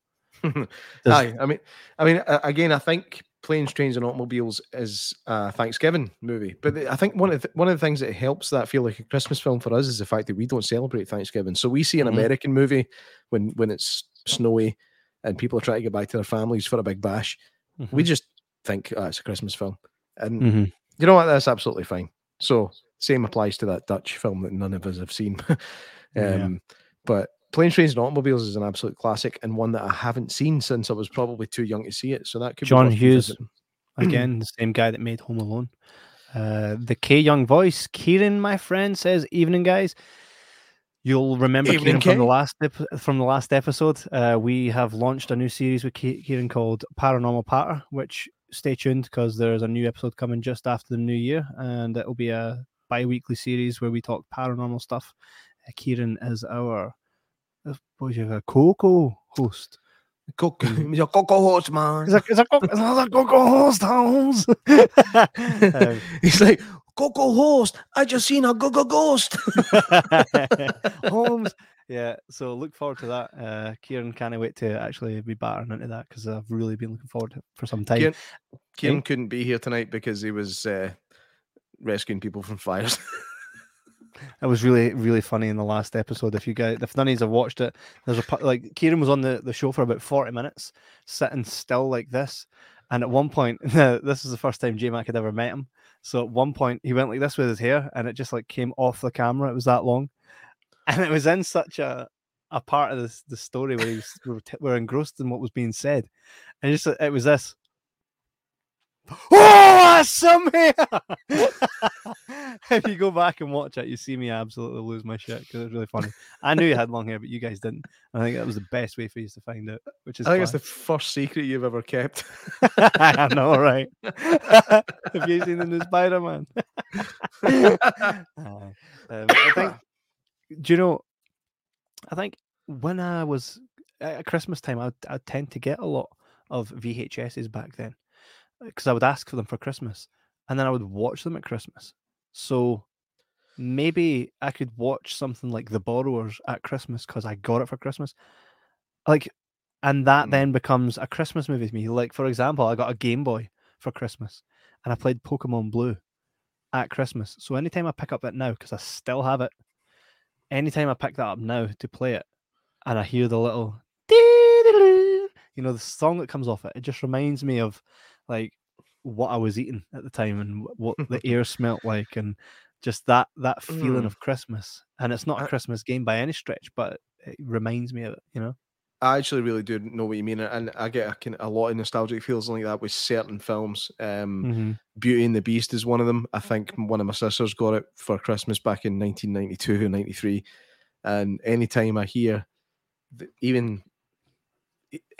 I mean again, I think Planes, Trains, and Automobiles is a Thanksgiving movie, but I think one of the things that helps that feel like a Christmas film for us is the fact that we don't celebrate Thanksgiving. So we see an American movie when it's snowy and people are trying to get back to their families for a big bash. We just think, it's a Christmas film. And you know what? That's absolutely fine. So Same applies to that Dutch film that none of us have seen. But Planes, Trains, and Automobiles is an absolute classic, and one that I haven't seen since I was probably too young to see it. So that could John be Hughes, again, the same guy that made Home Alone. The K Young voice, Kieran, my friend, says, "Evening, guys." You'll remember Kieran from the last episode. We have launched a new series with Kieran called Paranormal Patter, which stay tuned because there's a new episode coming just after the new year, and it will be a bi-weekly series where we talk paranormal stuff. Kieran is our co-host. He's a co-host, man. He's a co-host, Holmes. He's like, co-host, I just seen a go-go ghost. Holmes. Yeah, so look forward to that. Kieran can't wait to actually be battering into that because I've really been looking forward to it for some time. Kieran couldn't be here tonight because he was rescuing people from fires. It was really, really funny in the last episode. If none of you have watched it, there's Kieran was on the show for about 40 minutes, sitting still like this. And at one point, this is the first time J-Mac had ever met him. So at one point, he went like this with his hair, and it just came off the camera. It was that long, and it was in such a part of this, the story where we were engrossed in what was being said, and just it was this. Oh, some hair! If you go back and watch it, you see me absolutely lose my shit because it's really funny. I knew you had long hair, but you guys didn't. I think that was the best way for you to find out. It's the first secret you've ever kept. I know, right? Have you seen the new Spider-Man? I think when I was at Christmas time, I tend to get a lot of VHSs back then, because I would ask for them for Christmas and then I would watch them at Christmas. So maybe I could watch something like The Borrowers at Christmas because I got it for Christmas. And that then becomes a Christmas movie to me. Like, for example, I got a Game Boy for Christmas and I played Pokemon Blue at Christmas. So anytime I pick up that now, because I still have it, anytime I pick that up now to play it and I hear the little, the song that comes off it, it just reminds me of what I was eating at the time and what the air smelt like, and just that feeling of Christmas. And it's not a Christmas game by any stretch, but it reminds me of it, you know? I actually really do know what you mean, and I get a lot of nostalgic feels like that with certain films. Beauty and the Beast is one of them. I think one of my sisters got it for Christmas back in 1992 or 93, and anytime I hear, even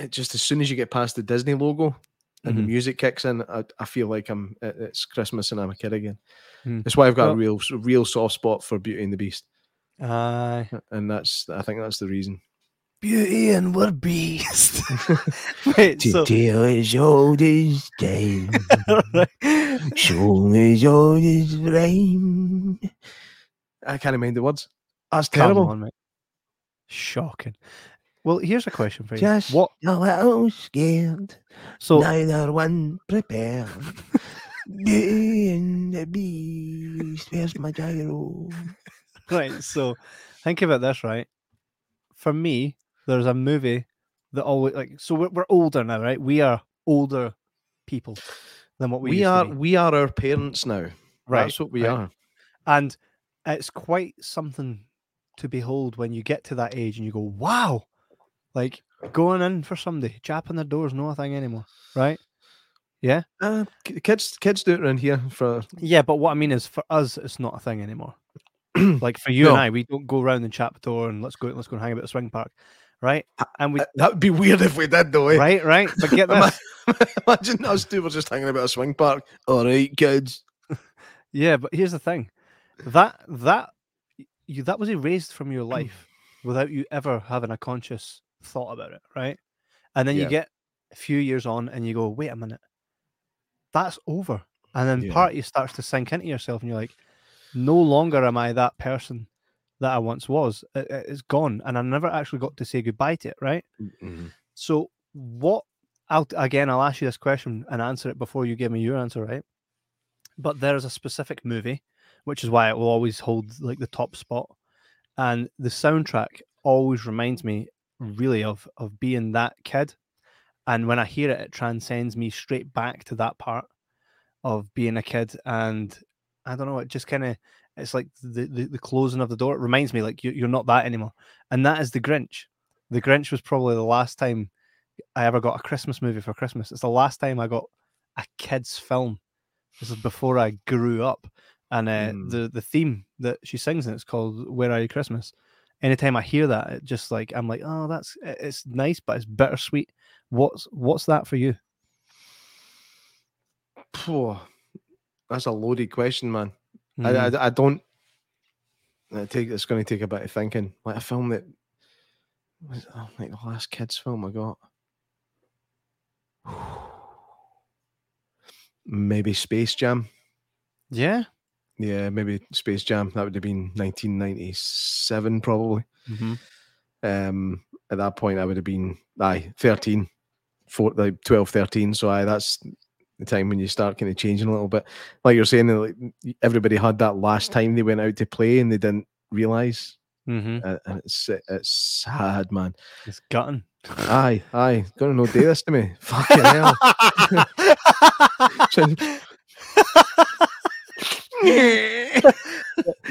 just as soon as you get past the Disney logo, and the music kicks in, I feel like it's Christmas and I'm a kid again. That's why I've got a real soft spot for Beauty and the Beast. And I think that's the reason. Beauty and the Beast. Wait, today is all this time. Show is all this rain. I can't mind the words. That's terrible. On, shocking. Well, here's a question for you. Just what? A little scared. So neither one prepared. Beauty and the Beast. Where's my gyro? Right. So think about this, right? For me, there's a movie that always so we're older now, right? We are older people than what we used are. To be. We are our parents now. Right. That's what we are. And it's quite something to behold when you get to that age and you go, wow. Going in for somebody, chapping their doors, not a thing anymore, right? Yeah? Kids do it around here. Yeah, but what I mean is, for us, it's not a thing anymore. For you and I, we don't go around and chap the door and let's go and hang about the swing park, right? And that would be weird if we did, though, eh? Right. But get this. Imagine us two were just hanging about a swing park. All right, kids. Yeah, but here's the thing. That was erased from your life without you ever having a conscious thought about it, right? And then you get a few years on and you go, wait a minute, that's over. And then part of you starts to sink into yourself and you're like, no longer am I that person that I once was. It's gone. And I never actually got to say goodbye to it, right? Mm-hmm. So I'll ask you this question and answer it before you give me your answer, right? But there is a specific movie, which is why it will always hold the top spot. And the soundtrack always reminds me really of being that kid, and when I hear it transcends me straight back to that part of being a kid. And I don't know, it just kind of It's like the closing of the door. It reminds me, like, you're not that anymore. And that is The Grinch. The Grinch was probably the last time I ever got a Christmas movie for Christmas. It's the last time I got a kid's film. This is before I grew up. And the theme that she sings in, it's called Where Are You Christmas? Anytime I hear that, it just like, I'm like, oh, it's nice, but it's bittersweet. What's that for you? Oh, that's a loaded question, man. Mm. I don't. It's going to take a bit of thinking. Like a film that was like the last kids film I got. Maybe Space Jam. Yeah, maybe Space Jam. That would have been 1997, probably. Mm-hmm. At that point, I would have been 13, 12, 13. So that's the time when you start kind of changing a little bit. Like you're saying, like, everybody had that last time they went out to play and they didn't realise. Mm-hmm. And it's sad, man. It's gutting. Aye. Gonna no do this to me. Fucking hell.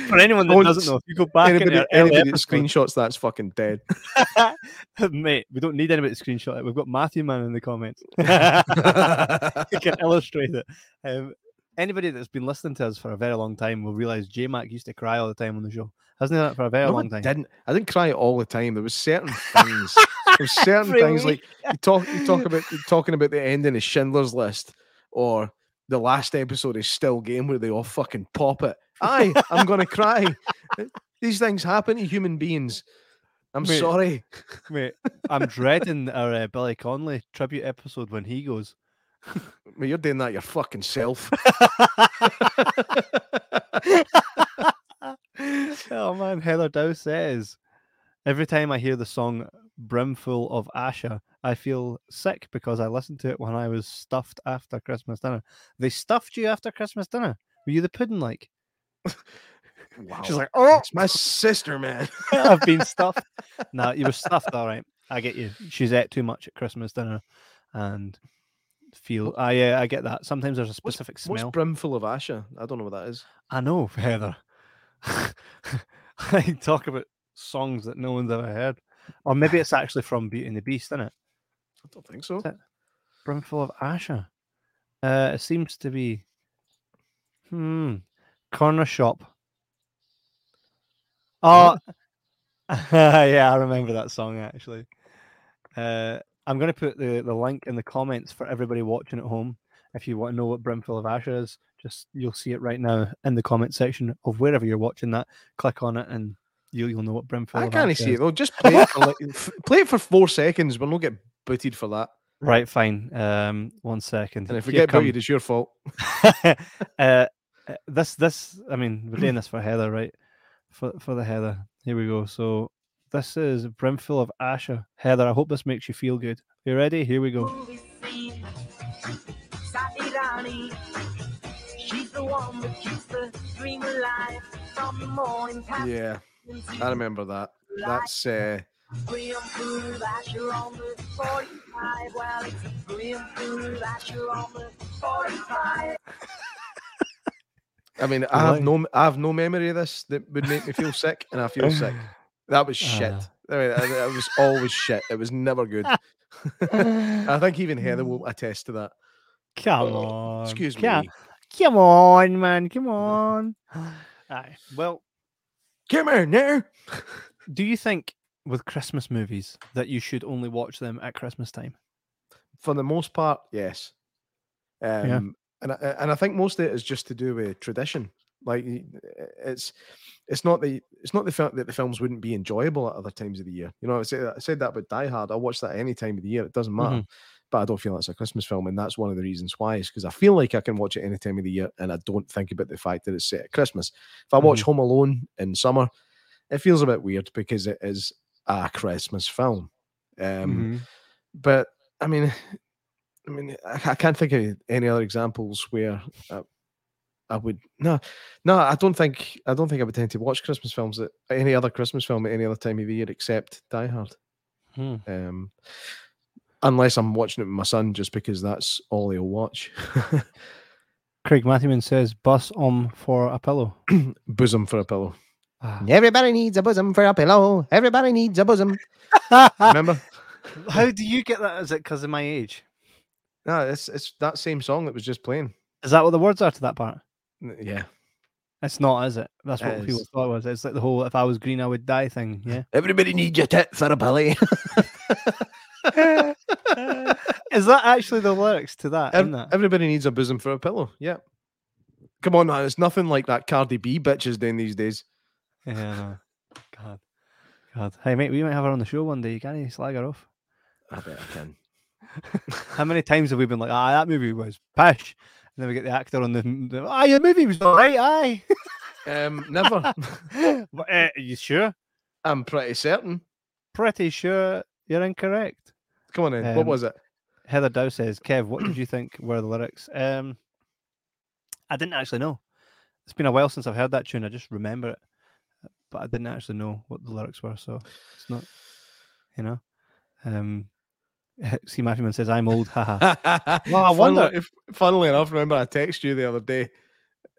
For anyone that doesn't know, if you go back anybody that screenshots, that's fucking dead. Mate, we don't need anybody to screenshot it. We've got Matthew Man in the comments. You can illustrate it. Anybody that's been listening to us for a very long time will realise J-Mac used to cry all the time on the show. Hasn't he that for a very long time? I didn't cry all the time. There was certain things. Like you're talking about the ending of Schindler's List or the last episode is Still Game where they all fucking pop it. Aye, I'm going to cry. These things happen to human beings. I'm sorry. Mate, I'm dreading our Billy Connolly tribute episode when he goes. Mate, you're doing that your fucking self. Oh man, Heather Dow says, every time I hear the song Brimful of Asha, I feel sick because I listened to it when I was stuffed after Christmas dinner. They stuffed you after Christmas dinner? Were you the pudding like? Wow. She's like, oh, it's my sister, man. I've been stuffed. No, you were stuffed, all right. I get you. She's ate too much at Christmas dinner and feel. I get that. Sometimes there's a specific smell. What's Brimful of Asha? I don't know what that is. I know, Heather. I talk about songs that no one's ever heard. Or maybe it's actually from Beauty and the Beast, isn't it? I don't think so. Brimful of Asha. It seems to be. Corner Shop. Oh, yeah, I remember that song, actually. I'm going to put the link in the comments for everybody watching at home. If you want to know what Brimful of Asha is, you'll see it right now in the comment section of wherever you're watching that. Click on it and you'll know what Brimful of Asha is. I can't see it, though. Just play it, play it for 4 seconds. We'll not get booted for that. Right, fine. 1 second. And if we get booted, it's your fault. This, I mean, we're doing this for Heather, right? For the Heather. Here we go. So this is Brimful of Asha. Heather, I hope this makes you feel good. Are you ready? Here we go. Yeah, I remember that. That's I mean, I have no memory of this that would make me feel sick, and I feel sick. That was shit. I mean, it was always shit. It was never good. I think even Heather will attest to that. Come on. Excuse me. Come on, man. Come on. Right. Well, come here now. Do you think with Christmas movies that you should only watch them at Christmas time? For the most part, yes. Yeah. And I think most of it is just to do with tradition. Like it's not the fact that the films wouldn't be enjoyable at other times of the year. You know, I said that about Die Hard. I watch that any time of the year. It doesn't matter. Mm-hmm. But I don't feel that's a Christmas film, and that's one of the reasons why. Is because I feel like I can watch it any time of the year, and I don't think about the fact that it's set at Christmas. If I watch Home Alone in summer, it feels a bit weird because it is a Christmas film. But I mean, I can't think of any other examples where I would no. I don't think I would tend to watch Christmas films at any other Christmas film at any other time of the year except Die Hard, unless I'm watching it with my son just because that's all he'll watch. Craig Matthewman says, bosom for a pillow. Everybody needs a bosom for a pillow. Everybody needs a bosom. Remember? How do you get that? Is it because of my age? No, it's that same song that was just playing. Is that what the words are to that part? Yeah. It's not, is it? That's what people thought it was. It's like the whole "if I was green, I would die" thing. Yeah. Everybody needs your tit for a belly. Is that actually the lyrics to that? Everybody needs a bosom for a pillow. Yeah. Come on now, it's nothing like that Cardi B bitches doing these days. Yeah. God. Hey mate, we might have her on the show one day. You can't slag her off. I bet I can. How many times have we been like, that movie was pish? And then we get the actor on the the movie was all right, never. But, are you sure? I'm pretty certain. Pretty sure you're incorrect. Come on in. What was it? Heather Dow says, Kev, what did you think were the lyrics? I didn't actually know. It's been a while since I've heard that tune. I just remember it. But I didn't actually know what the lyrics were, so it's not, See, Matthewman says, I'm old, haha. Well, I wonder if, funnily enough, remember I texted you the other day,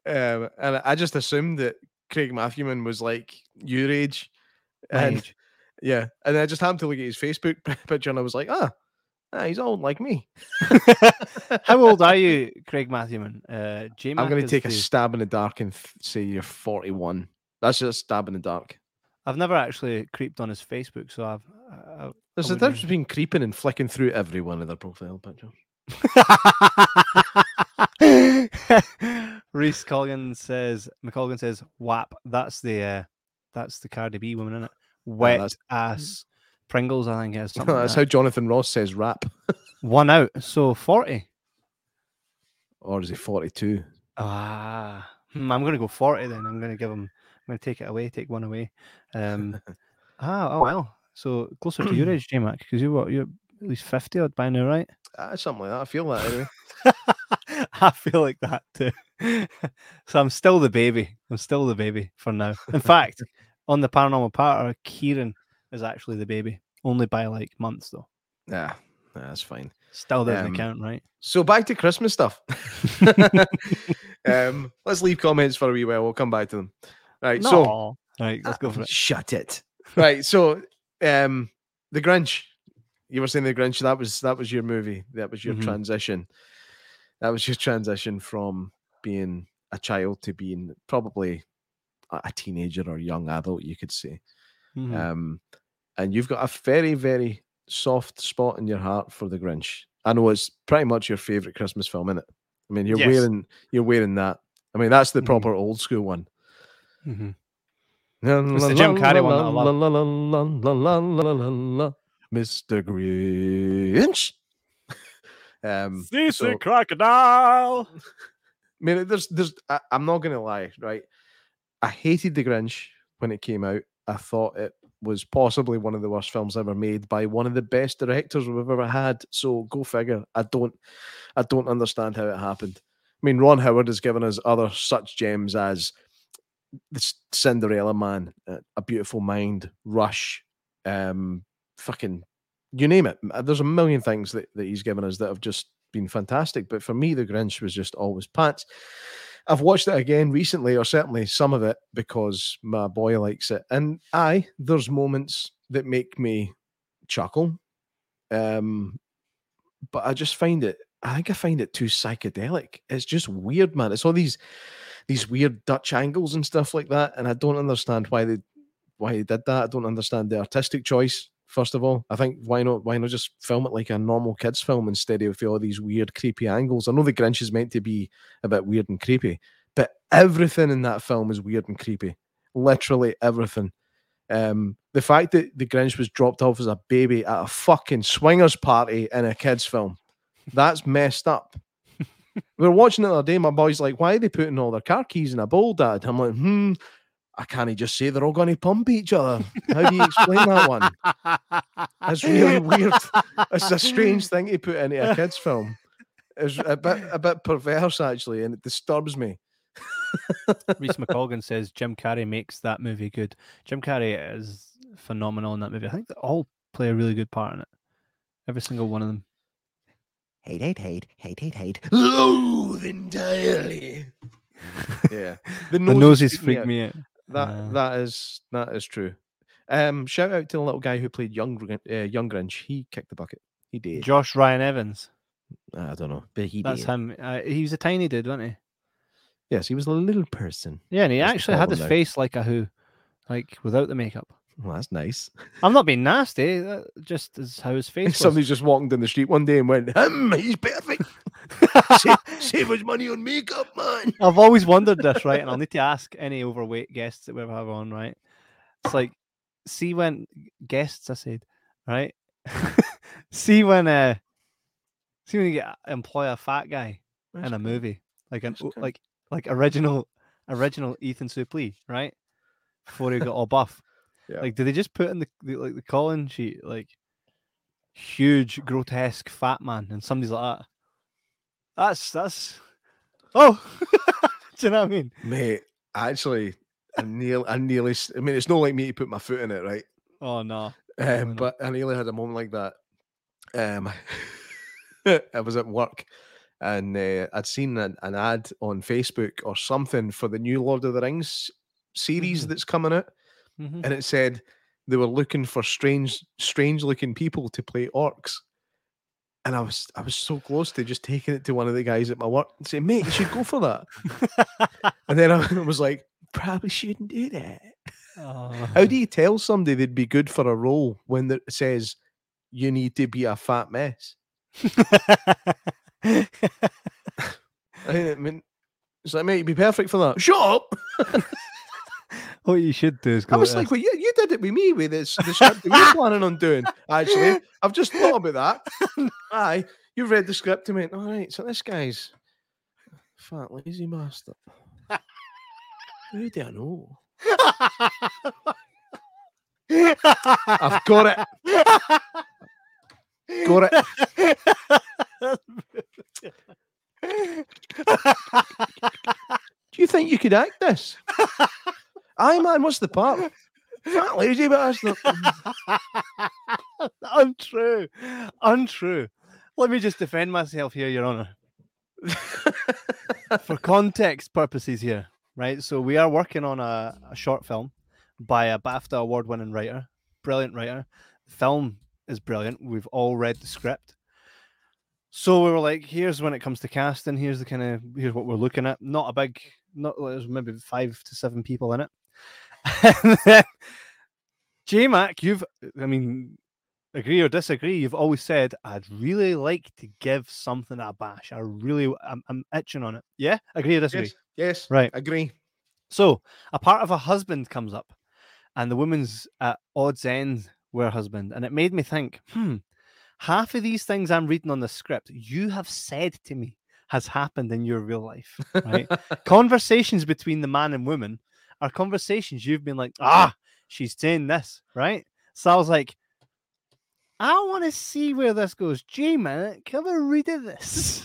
and I just assumed that Craig Matthewman was like your age. My age. Yeah, and I just happened to look at his Facebook picture, and I was like, he's old like me. How old are you, Craig Matthewman? I'm going to take a stab in the dark and say you're 41. That's just a stab in the dark. I've never actually creeped on his Facebook, so I've... There's a difference between creeping and flicking through every one of their profile pictures. Reese McColgan says, "Wap, that's the Cardi B woman, isn't it? Wet ass Pringles, I think it is." That's how Jonathan Ross says rap. 1 out, so 40. Or is he 42? I'm going to go 40 then. I'm going to take it away, take 1 away. Well. So closer to your age, J-Mac, because you're at least 50 odd by now, right? Something like that. I feel that anyway. I feel like that too. So I'm still the baby. For now. In fact, on the paranormal partner, Kieran is actually the baby, only by like months though. Yeah, that's fine. Still doesn't count, right? So back to Christmas stuff. Let's leave comments for a wee while. We'll come back to them. Right. No. Right, let's go for it. Shut it. Right. So. The Grinch. You were saying the Grinch. That was your movie. That was your transition. That was your transition from being a child to being probably a teenager or young adult, you could say. Mm-hmm. And you've got a very, very soft spot in your heart for the Grinch. I know it's pretty much your favorite Christmas film, isn't it? I mean, you're wearing that. I mean, that's the proper old school one. Mm-hmm. It's the Jim Carrey one that I love. Mr. Grinch. CC Crocodile. I mean, I'm not going to lie, right? I hated The Grinch when it came out. I thought it was possibly one of the worst films ever made by one of the best directors we've ever had. So go figure. I don't understand how it happened. I mean, Ron Howard has given us other such gems as The Cinderella Man, A Beautiful Mind, Rush, fucking, you name it. There's a million things that he's given us that have just been fantastic. But for me, The Grinch was just always pants. I've watched it again recently, or certainly some of it, because my boy likes it. And there's moments that make me chuckle. But I just find it, too psychedelic. It's just weird, man. It's all these weird Dutch angles and stuff like that, and I don't understand why they did that. I don't understand the artistic choice, first of all. I think why not just film it like a normal kids film instead of all these weird, creepy angles? I know The Grinch is meant to be a bit weird and creepy, but everything in that film is weird and creepy. Literally everything. The fact that The Grinch was dropped off as a baby at a fucking swingers party in a kids film, that's messed up. We were watching the other day, my boy's like, why are they putting all their car keys in a bowl, Dad? I'm like, I can't just say they're all going to pump each other. How do you explain that one? That's really weird. It's a strange thing to put into a kid's film. It's a bit perverse, actually, and it disturbs me. Reese McColgan says, Jim Carrey makes that movie good. Jim Carrey is phenomenal in that movie. I think they all play a really good part in it. Every single one of them. hate, loathe entirely. Yeah, the noses freak me out. That is true. Shout out to the little guy who played young Grinch. He kicked the bucket. He did. Josh Ryan Evans. I don't know, but that's him. He was a tiny dude, wasn't he? Yes, he was a little person. Yeah, and he actually had his face like a Who, like without the makeup. Well, that's nice. I'm not being nasty. That just is how his face was. Somebody's just walking down the street one day and went, he's perfect. save his money on makeup, man. I've always wondered this, right? And I'll need to ask any overweight guests that we ever have on, right? It's like, see when you employ a fat guy in a movie, like original Ethan Suplee, right? Before he got all buff. Yeah. Like, do they just put in the calling sheet like huge, grotesque fat man, and somebody's like that? That's oh, do you know what I mean, mate? Actually, I nearly. I mean, it's not like me to put my foot in it, right? Oh no, but I nearly had a moment like that. I was at work, and I'd seen an ad on Facebook or something for the new Lord of the Rings series that's coming out. Mm-hmm. And it said they were looking for strange looking people to play orcs. And I was so close to just taking it to one of the guys at my work and saying, mate, you should go for that. And then I was like, probably shouldn't do that. Oh. How do you tell somebody they'd be good for a role when it says you need to be a fat mess? I mean, it's like, mate, you'd be perfect for that. Shut up! What you should do is go. I was like, well, you did it with me with the script that you're planning on doing. Actually, I've just thought about that. Aye, you've read the script to me. All right, so this guy's fat lazy bastard. Who do I know? I've got it. Got it. Do you think you could act this? Aye, man, what's the part? Fat lazy bastard. Untrue. Let me just defend myself here, Your Honour. For context purposes here, right? So we are working on a short film by a BAFTA award-winning writer. Brilliant writer. The film is brilliant. We've all read the script. So we were like, here's when it comes to casting. Here's what we're looking at. There's maybe 5 to 7 people in it. J Mac, agree or disagree, you've always said, I'd really like to give something a bash. I'm itching on it. Yeah? Agree or disagree? Yes. Right. Agree. So a part of a husband comes up, and the woman's at odds ends with her husband. And it made me think, half of these things I'm reading on the script, you have said to me, has happened in your real life, right? Conversations between the man and woman are conversations you've been like, she's saying this, right? So I was like, I want to see where this goes. Gee, man, come and read this.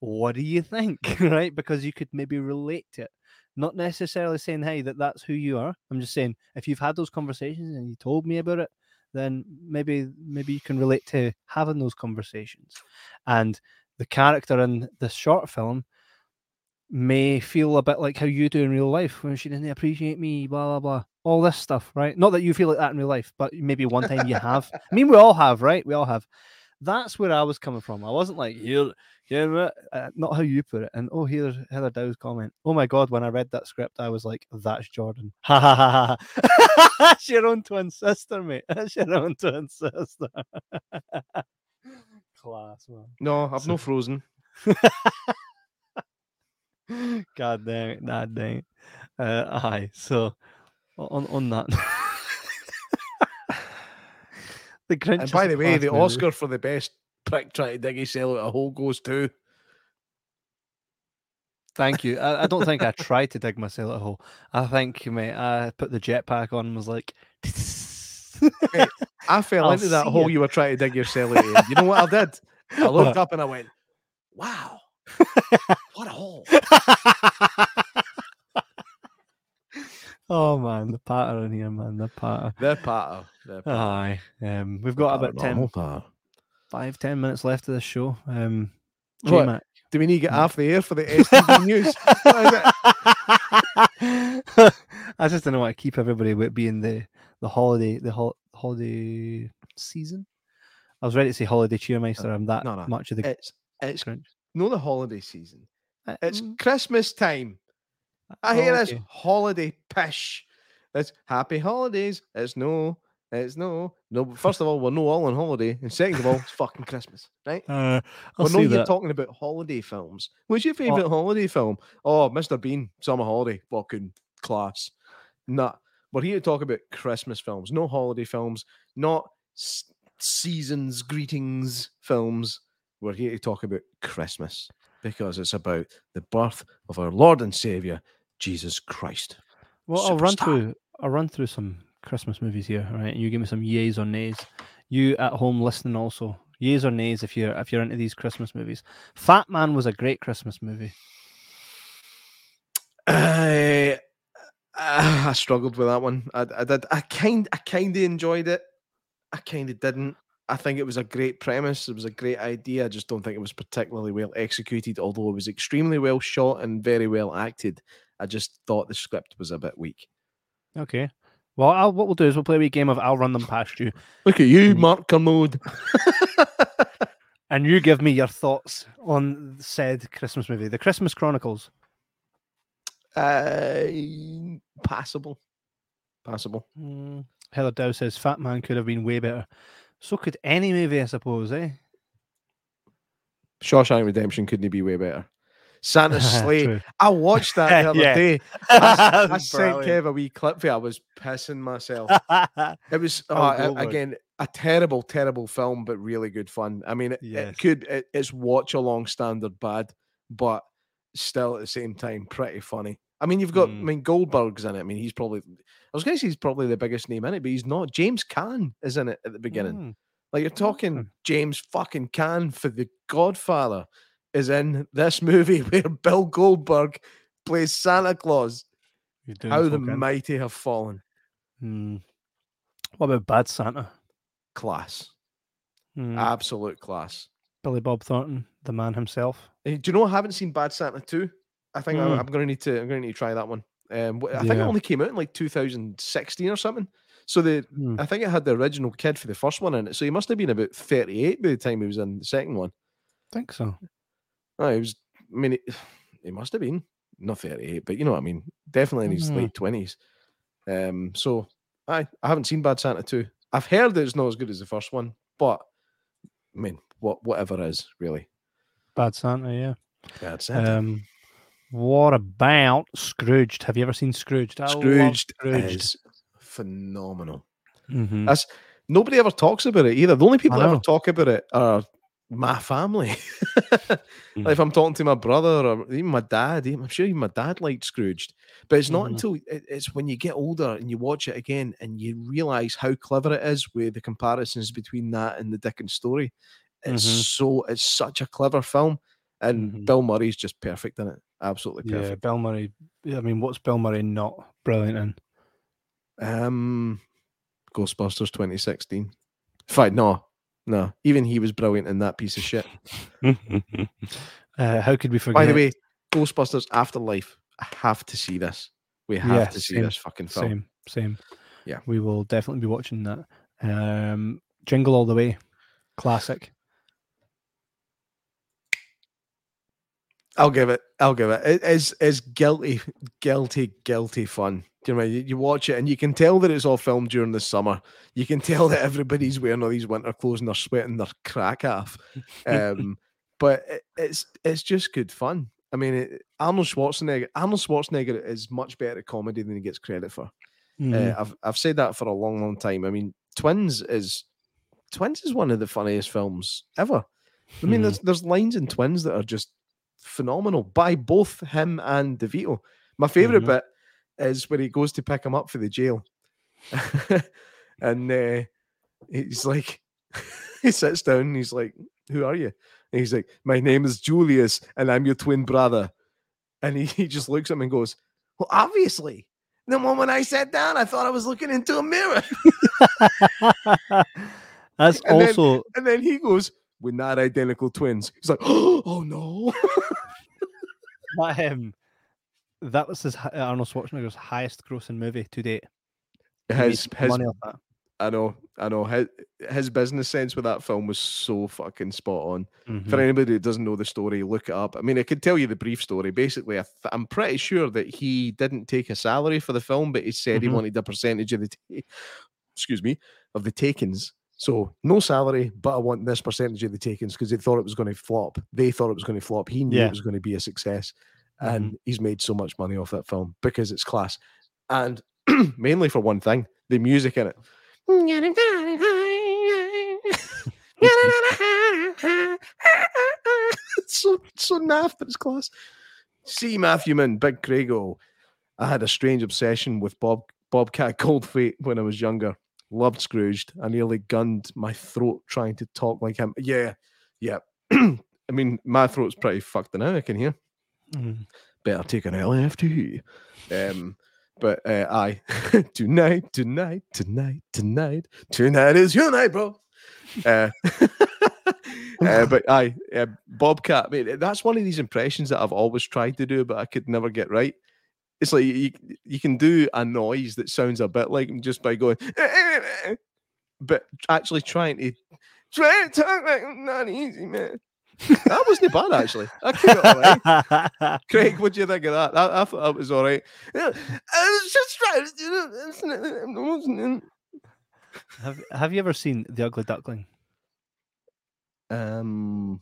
What do you think, right? Because you could maybe relate to it. Not necessarily saying, hey, that's who you are. I'm just saying, if you've had those conversations and you told me about it, then maybe you can relate to having those conversations. And the character in the short film may feel a bit like how you do in real life when she didn't appreciate me, blah, blah, blah. All this stuff, right? Not that you feel like that in real life, but maybe one time you have. I mean, we all have, right? We all have. That's where I was coming from. I wasn't like, not how you put it. And here's Heather Dow's comment. Oh my God, when I read that script, I was like, that's Jordan. Ha ha ha ha. That's your own twin sister, mate. That's your own twin sister. Class, man. No, I've no Frozen. God damn it, nah, dang it. Aye, so on that. The Grinch. And by the way, the movie Oscar for the best prick try to dig his cell out a hole goes to. Thank you. I don't think I tried to dig myself out a hole. I think, mate, I put the jetpack on and was like. Mate, I fell into that hole you were trying to dig yourself in. You know what I did? I looked up and I went, wow, what a hole. Oh man, the patter in here, man. The patter. Aye. We've got about 10 5-10 minutes left of this show. J-Mac. Do we need to get half the air for the STD news? I just don't want to keep everybody with being the holiday season. I was ready to say holiday cheermeister. I'm that no, no. much of the it's Grinch. No, the holiday season. It's Christmas time. I hear this holiday pish. It's happy holidays. It's no. First of all, we're all on holiday, and second of all, it's fucking Christmas, right? We're not even talking about holiday films. What's your favorite holiday film? Oh, Mr. Bean, Summer Holiday, fucking class. Nah, we're here to talk about Christmas films, no holiday films, not seasons greetings films. We're here to talk about Christmas because it's about the birth of our Lord and Savior, Jesus Christ. Well, Superstar. I'll run through some Christmas movies here, all right? And you give me some yays or nays. You at home listening also, yays or nays if you're into these Christmas movies. Fat Man was a great Christmas movie. I struggled with that one. I did. I kind of enjoyed it. I kind of didn't. I think it was a great premise. It was a great idea. I just don't think it was particularly well executed, although it was extremely well shot and very well acted. I just thought the script was a bit weak. Okay. Well, what we'll do is we'll play a wee game of I'll run them past you. Look at you, Mark Kermode. And you give me your thoughts on said Christmas movie, The Christmas Chronicles. Passable. Heather Dow says Fat Man could have been way better. So could any movie, I suppose, eh? Shawshank Redemption couldn't be way better. Santa's Sleigh. I watched that the other day. I sent Kev a wee clip for it. I was pissing myself. It was, again, a terrible, terrible film, but really good fun. I mean, it's watch-along standard bad, but still at the same time, pretty funny. I mean, you've got, I mean, Goldberg's in it. I mean, he's probably the biggest name in it, but he's not. James Caan is in it at the beginning. Like, you're talking James fucking Caan for The Godfather is in this movie where Bill Goldberg plays Santa Claus. How the mighty have fallen. What about Bad Santa? Class. Absolute class. Billy Bob Thornton, the man himself. Do you know I haven't seen Bad Santa 2? I think I'm going to need to try that one. I think it only came out in like 2016 or something. So I think it had the original kid for the first one in it. So he must have been about 38 by the time he was in the second one. I think so. No, he was. I mean, he must have been not 38, but you know what I mean. Definitely in his late 20s. So I haven't seen Bad Santa 2. I've heard that it's not as good as the first one, but I mean, whatever it is really. Bad Santa, yeah. Bad Santa. What about Scrooged? Have you ever seen Scrooged? Scrooged is phenomenal. Nobody ever talks about it either. The only people that ever talk about it are my family. Like if I'm talking to my brother or even my dad, I'm sure even my dad liked Scrooged. But it's not until it's when you get older and you watch it again and you realise how clever it is with the comparisons between that and the Dickens story. It's it's such a clever film. And Bill Murray's just perfect in it. Absolutely perfect. Yeah, Bill Murray. I mean, what's Bill Murray not brilliant in? Ghostbusters 2016. In fact, no. Even he was brilliant in that piece of shit. How could we forget? By the way, Ghostbusters Afterlife. I have to see this. We have to see this fucking film. Same. Yeah, we will definitely be watching that. Jingle All the Way, classic. I'll give it. It is guilty fun. You know, you watch it and you can tell that it's all filmed during the summer. You can tell that everybody's wearing all these winter clothes and they're sweating their crack off. But it's just good fun. I mean, Arnold Schwarzenegger is much better at comedy than he gets credit for. I've said that for a long, long time. I mean, Twins is one of the funniest films ever. I mean, there's lines in Twins that are just phenomenal by both him and DeVito. My favorite bit is when he goes to pick him up for the jail, and he's like, he sits down and he's like, "Who are you?" And he's like, "My name is Julius, and I'm your twin brother." And he just looks at him and goes, "Well, obviously." And then when I sat down, I thought I was looking into a mirror. That's and also. Then he goes, "We're not identical twins." He's like, "Oh no!" But that was his Arnold Schwarzenegger's highest-grossing movie to date. His money off that. I know. His business sense with that film was so fucking spot on. Mm-hmm. For anybody that doesn't know the story, look it up. I mean, I could tell you the brief story. Basically, I'm pretty sure that he didn't take a salary for the film, but he said he wanted a percentage of the of the takings. So no salary, but I want this percentage of the takings because they thought it was going to flop. He knew it was going to be a success, and he's made so much money off that film because it's class, and mainly for one thing, the music in it. It's so naff, but it's class. C. Matthewman, Big Craigo. I had a strange obsession with Bobcat Goldthwait when I was younger. Loved Scrooged. I nearly gunned my throat trying to talk like him. Yeah. I mean, my throat's pretty fucked now, I can hear. Better take an LFT. But I tonight is your night, bro. But I Bobcat, mate, that's one of these impressions that I've always tried to do, but I could never get right. It's like you can do a noise that sounds a bit like him just by going, but actually trying to talk like him, not easy, man. That wasn't bad, actually. I could have got all right. Craig, what do you think of that? I thought that was all right. I was just trying to... Have you ever seen The Ugly Duckling? No.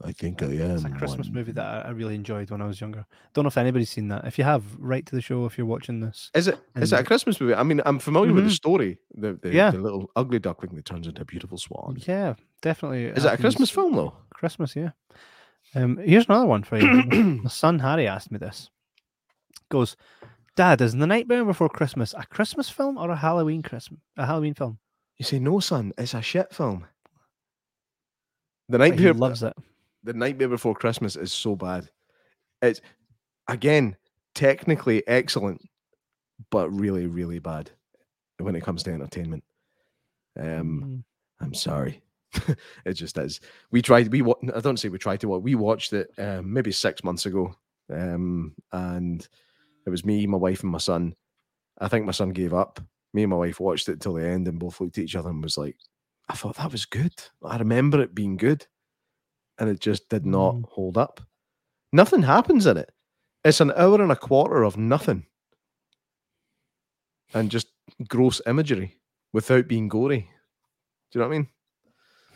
I think I am. It's a Christmas movie that I really enjoyed when I was younger. Don't know if anybody's seen that. If you have, write to the show if you're watching this. Is it a Christmas movie? I mean, I'm familiar with the story. The little ugly duckling that turns into a beautiful swan. Yeah, definitely. Is it a Christmas film, though? Christmas, yeah. Here's another one for you. My son Harry asked me this. Goes, "Dad, is The Nightmare Before Christmas a Christmas film or a Halloween film?" You say, "No, son, it's a shit film." He loves it. The Nightmare Before Christmas is so bad. It's, again, technically excellent, but really, really bad when it comes to entertainment. I'm sorry. It just is. We watched it maybe 6 months ago, and it was me, my wife, and my son. I think my son gave up. Me and my wife watched it till the end and both looked at each other and was like, I thought that was good. I remember it being good. And it just did not hold up. Nothing happens in it. It's an hour and a quarter of nothing. And just gross imagery without being gory. Do you know what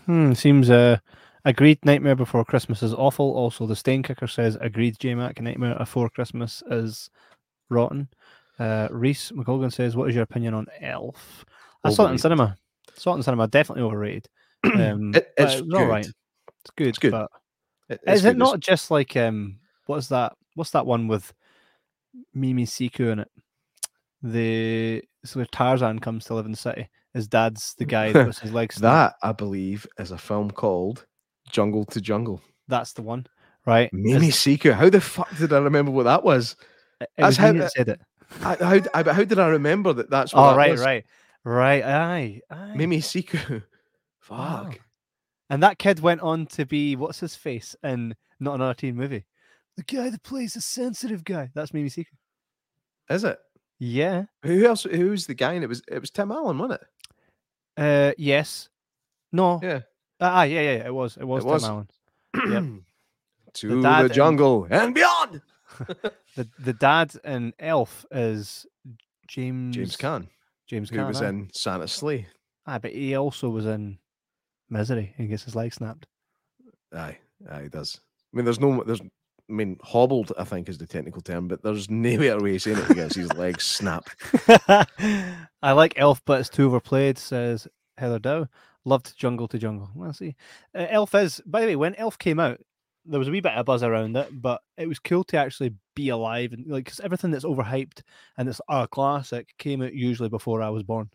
I mean? Seems agreed Nightmare Before Christmas is awful. Also, the Steinkicker says agreed JMac Nightmare Before Christmas is rotten. Reese McColgan says, what is your opinion on Elf? Overrated. I saw it in cinema. Definitely overrated. It's all right. It's good. But is it not just like what's that? What's that one with Mimi Siku in it? Where Tarzan comes to live in the city. His dad's the guy that puts his legs. That I believe is a film called Jungle to Jungle. That's the one, right? Mimi Siku. How the fuck did I remember what that was? It was how you said it. How did I remember that? That's what. Right. Aye. Mimi Siku. Fuck. Wow. And that kid went on to be, what's his face in Not Another Teen Movie? The guy that plays the sensitive guy. That's Mimi Seeker. Is it? Yeah. Who else? Who's the guy? And it was Tim Allen, wasn't it? Yes. No. Yeah. Yeah. It was Tim Allen. Yep. To the jungle and beyond. The dad in Elf is James Caan. James Caan. Who was in Santa Sleigh. Ah, but he also was in Misery and gets his leg snapped. Aye, he does. I mean, hobbled, I think, is the technical term, but there's no better way of saying it. He gets his leg snapped. I like Elf, but it's too overplayed, says Heather Dow. Loved Jungle to Jungle. Well, see. Elf is, by the way, when Elf came out, there was a wee bit of buzz around it, but it was cool to actually be alive, and like, because everything that's overhyped and it's a classic came out usually before I was born.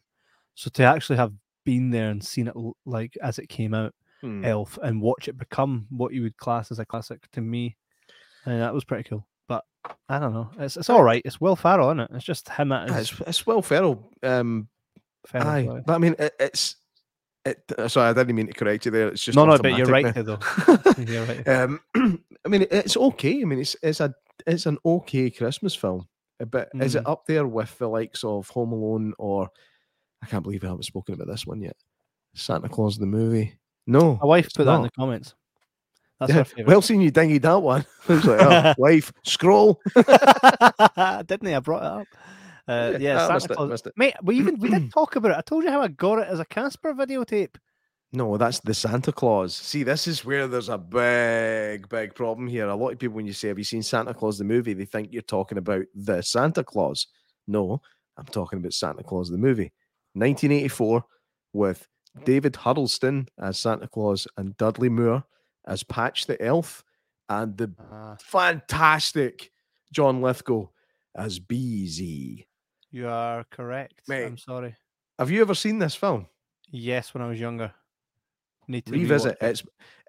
So to actually have been there and seen it like as it came out, Elf, and watch it become what you would class as a classic, to me, and that was pretty cool. But I don't know, it's all right. It's Will Ferrell, isn't it? It's just him. It's Will Ferrell. But I mean, it's Sorry, I didn't mean to correct you there. It's just no, but you're right, Heather. You're right. I mean, it's okay. I mean, it's an okay Christmas film, but is it up there with the likes of Home Alone or I can't believe I haven't spoken about this one yet. Santa Claus the movie. No, my wife put that in the comments. That's her favorite. Well seen, you dingy that one. I was like, oh, wife, scroll. Didn't I brought it up? Yeah, Santa Claus. Mate, we did talk about it. I told you how I got it as a Casper videotape. No, that's the Santa Claus. See, this is where there's a big, big problem here. A lot of people, when you say, have you seen Santa Claus the movie? They think you're talking about the Santa Claus. No, I'm talking about Santa Claus the movie. 1984 with David Huddleston as Santa Claus and Dudley Moore as Patch the Elf and the fantastic John Lithgow as BZ. You are correct. Mate, I'm sorry. Have you ever seen this film? Yes, when I was younger. Need to revisit.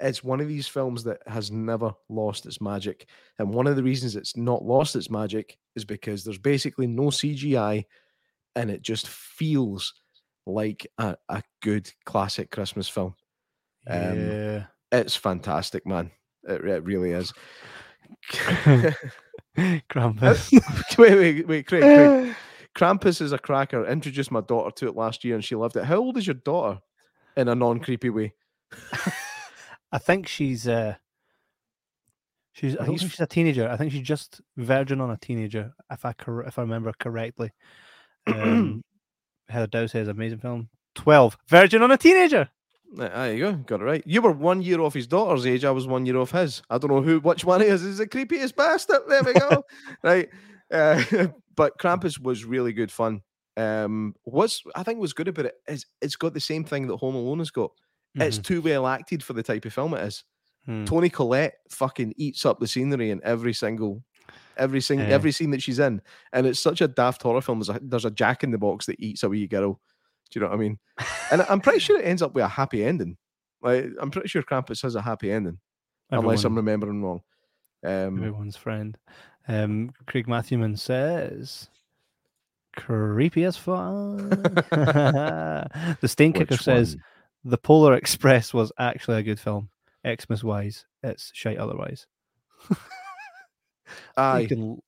It's one of these films that has never lost its magic. And one of the reasons it's not lost its magic is because there's basically no CGI and it just feels like a good classic Christmas film. Yeah. It's fantastic, man. It really is. Krampus. Wait, Craig. Krampus is a cracker. Introduced my daughter to it last year and she loved it. How old is your daughter? In a non-creepy way. I think I think she's a teenager. I think she's just verging on a teenager, if I remember correctly. Heather Dow says, amazing film. 12. Virgin on a teenager. There you go. Got it right. You were 1 year off his daughter's age. I was 1 year off his. I don't know which one it is. It's the creepiest bastard. There we go. Right. But Krampus was really good fun. I think what's good about it is it's got the same thing that Home Alone has got. It's too well acted for the type of film it is. Toni Collette fucking eats up the scenery in every scene that she's in, and it's such a daft horror film. There's a jack in the box that eats a wee girl. Do you know what I mean? And I'm pretty sure it ends up with a happy ending. Like, I'm pretty sure Krampus has a happy ending, unless I'm remembering wrong. Everyone's friend. Craig Matthewman says, "Creepy as fun." The Stainkicker says, "The Polar Express was actually a good film. Xmas wise, it's shite otherwise." You can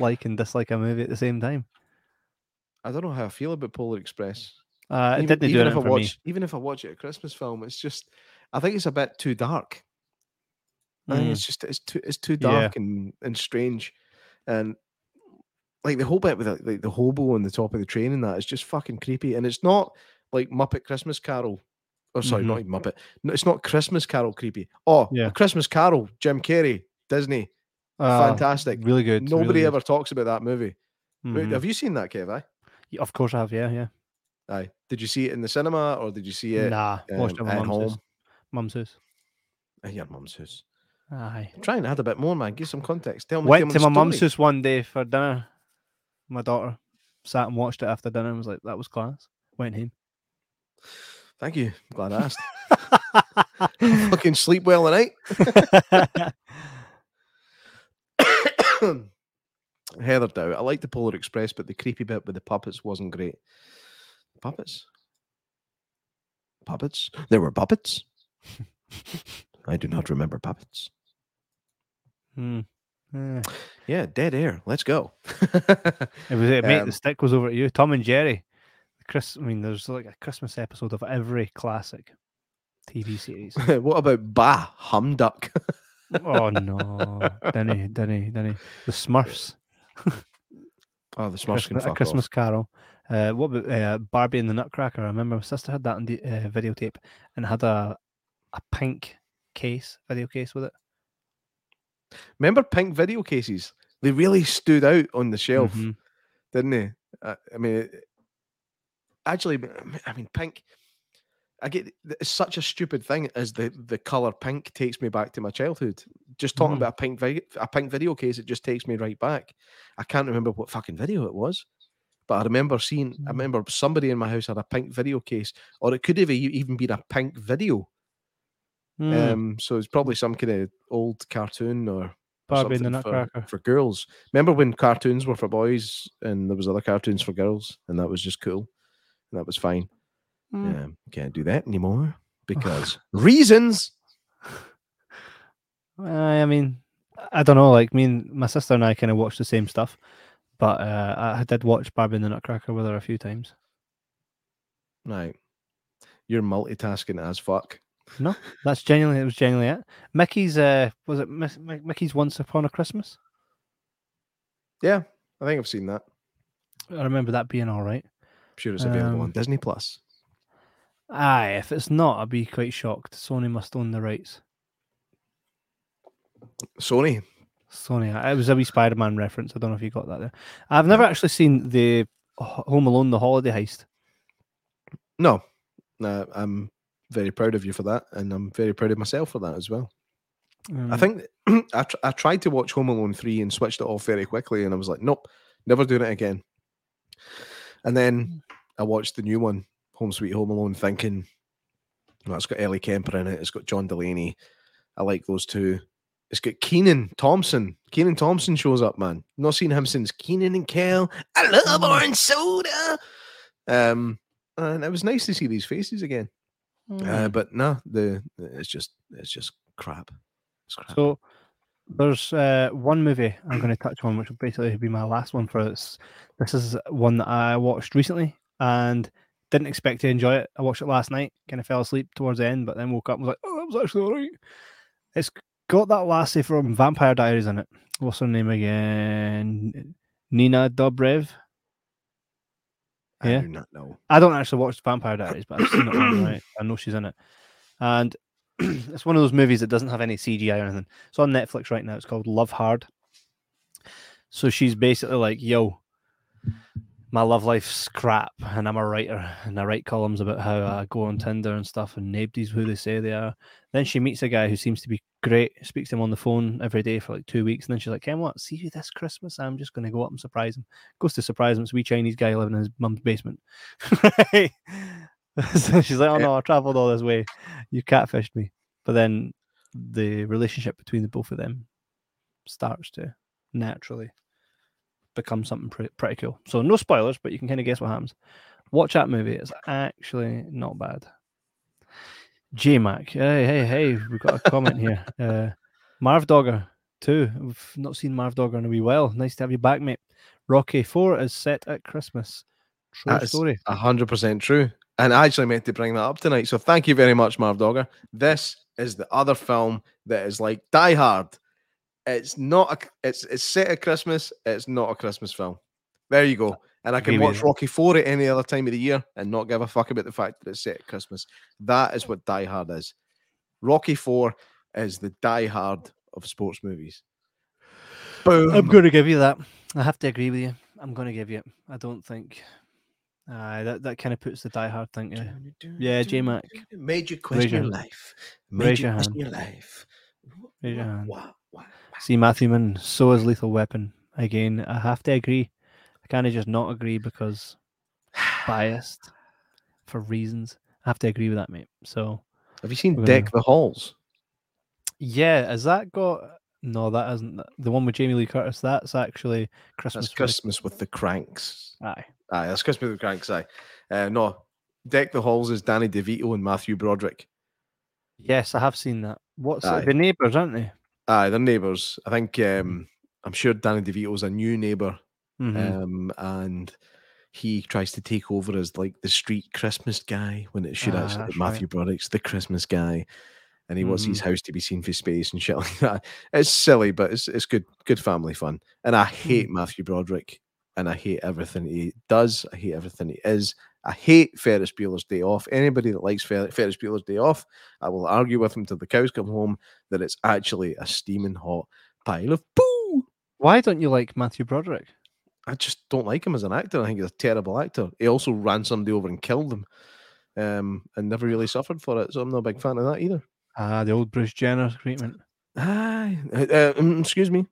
like and dislike a movie at the same time. I don't know how I feel about Polar Express. Even if I watch it a Christmas film, it's just, I think it's a bit too dark. I think it's too dark and strange, and like the whole bit with like the hobo on the top of the train and that is just fucking creepy. And it's not like Muppet Christmas Carol. Oh, sorry, not even Muppet. No, it's not Christmas Carol creepy. Oh, yeah. Christmas Carol, Jim Carrey, Disney. Fantastic, really good. Nobody ever talks about that movie. Have you seen that, Kev? Yeah, of course I have. Yeah. Aye. Did you see it in the cinema or did you see it? Nah, watched it at mum's house. Yeah, mum's house. Aye. I'm trying to add a bit more, man. Give some context. Tell me. Went to my mum's house one day for dinner. My daughter sat and watched it after dinner and was like, "That was class." Went home. Thank you. I'm glad I asked. I fucking sleep well tonight. Heather Dow, I like the Polar Express, but the creepy bit with the puppets wasn't great. Puppets? There were puppets? I do not remember puppets. Yeah, dead air. Let's go. Mate, the stick was over at you. Tom and Jerry. There's like a Christmas episode of every classic TV series. What about Bah Humduck? Oh no, Denny. The Smurfs. Oh, the Smurfs can fuck off. Christmas Carol. What about Barbie and the Nutcracker? I remember my sister had that on the videotape and had a pink video case with it. Remember pink video cases? They really stood out on the shelf, didn't they? I mean, pink. I get it's such a stupid thing as the color pink takes me back to my childhood. Just talking about a pink video case, it just takes me right back. I can't remember what fucking video it was, but I remember I remember somebody in my house had a pink video case, or it could have even been a pink video. So it's probably some kind of old cartoon or Barbie and the Nutcracker for girls. Remember when cartoons were for boys and there was other cartoons for girls, and that was just cool and that was fine. Can't do that anymore because reasons. I mean, I don't know. Like, my sister and I kind of watched the same stuff, but I did watch Barbie and the Nutcracker with her a few times. Right. You're multitasking as fuck. No, that's genuinely, it was genuinely it. Mickey's, was it Mickey's Once Upon a Christmas? Yeah, I think I've seen that. I remember that being all right. I'm sure it's available on Disney Plus. Aye, if it's not, I'd be quite shocked. Sony must own the rights. Sony. It was a wee Spider-Man reference. I don't know if you got that there. I've never actually seen the Home Alone, the Holiday Heist. No, I'm very proud of you for that, and I'm very proud of myself for that as well. I think I tried to watch Home Alone 3 and switched it off very quickly, and I was like, nope, never doing it again. And then I watched the new one, Home Sweet Home Alone, thinking, well, it's got Ellie Kemper in it, it's got John Delaney, I like those two. It's got Kenan Thompson. Kenan Thompson shows up, man. Not seen him since Kenan and Kel. I love orange soda. And it was nice to see these faces again. But no, it's just crap. It's crap. So there's one movie I'm going to touch on, which will basically be my last one for this. This is one that I watched recently and didn't expect to enjoy it. I watched it last night, kind of fell asleep towards the end, but then woke up and was like, oh, that was actually all right. It's got that lassie from Vampire Diaries in it. What's her name again? Nina Dobrev. Yeah? I do not know. I don't actually watch Vampire Diaries, but I've seen it on, right? I know she's in it. And it's one of those movies that doesn't have any CGI or anything. It's on Netflix right now. It's called Love Hard. So she's basically like, yo, my love life's crap, and I'm a writer, and I write columns about how I go on Tinder and stuff, and nobody's who they say they are. Then she meets a guy who seems to be great, speaks to him on the phone every day for like 2 weeks, and then she's like, hey, what? See you this Christmas? I'm just going to go up and surprise him. Goes to surprise him. It's a wee Chinese guy living in his mum's basement. Right? So she's like, oh no, I travelled all this way. You catfished me. But then the relationship between the both of them starts to naturally become something pretty cool. So no spoilers, but you can kind of guess what happens. Watch that movie. It's actually not bad. J-Mac. Hey. We've got a comment here. Marv Dogger 2. We've not seen Marv Dogger in a wee while. Nice to have you back, mate. Rocky 4 is set at Christmas. True story. 100% true. And I actually meant to bring that up tonight. So thank you very much, Marv Dogger. This is the other film that is like Die Hard. It's set at Christmas. It's not a Christmas film. There you go. And I can watch Rocky 4 at any other time of the year and not give a fuck about the fact that it's set at Christmas. That is what Die Hard is. Rocky 4 is the Die Hard of sports movies. Boom. I'm going to give you that. I have to agree with you. I'm going to give you it. I don't think that kind of puts the Die Hard thing to... Yeah, J-Mac. Made you question your life. Made you question your life. Raise your hand. Wow. See, Matthewman, so is Lethal Weapon. Again, I have to agree. I kind of just not agree because biased for reasons. I have to agree with that, mate. So, have you seen Deck the Halls? Yeah, has that got... No, that isn't. The one with Jamie Lee Curtis, that's actually Christmas. That's Christmas with the Cranks. Aye, that's Christmas with the Cranks, aye. No, Deck the Halls is Danny DeVito and Matthew Broderick. Yes, I have seen that. They're neighbours, aren't they? Aye, they're neighbours. I think I'm sure Danny DeVito's a new neighbour, and he tries to take over as like the street Christmas guy when it should actually be Matthew Broderick's the Christmas guy, and he wants his house to be seen for space and shit like that. It's silly, but it's good family fun. And I hate Matthew Broderick, and I hate everything he does. I hate everything he is. I hate Ferris Bueller's Day Off. Anybody that likes Ferris Bueller's Day Off, I will argue with him till the cows come home that it's actually a steaming hot pile of poo. Why don't you like Matthew Broderick? I just don't like him as an actor. I think he's a terrible actor. He also ran somebody over and killed them, and never really suffered for it, so I'm not a big fan of that either. The old Bruce Jenner treatment. Excuse me.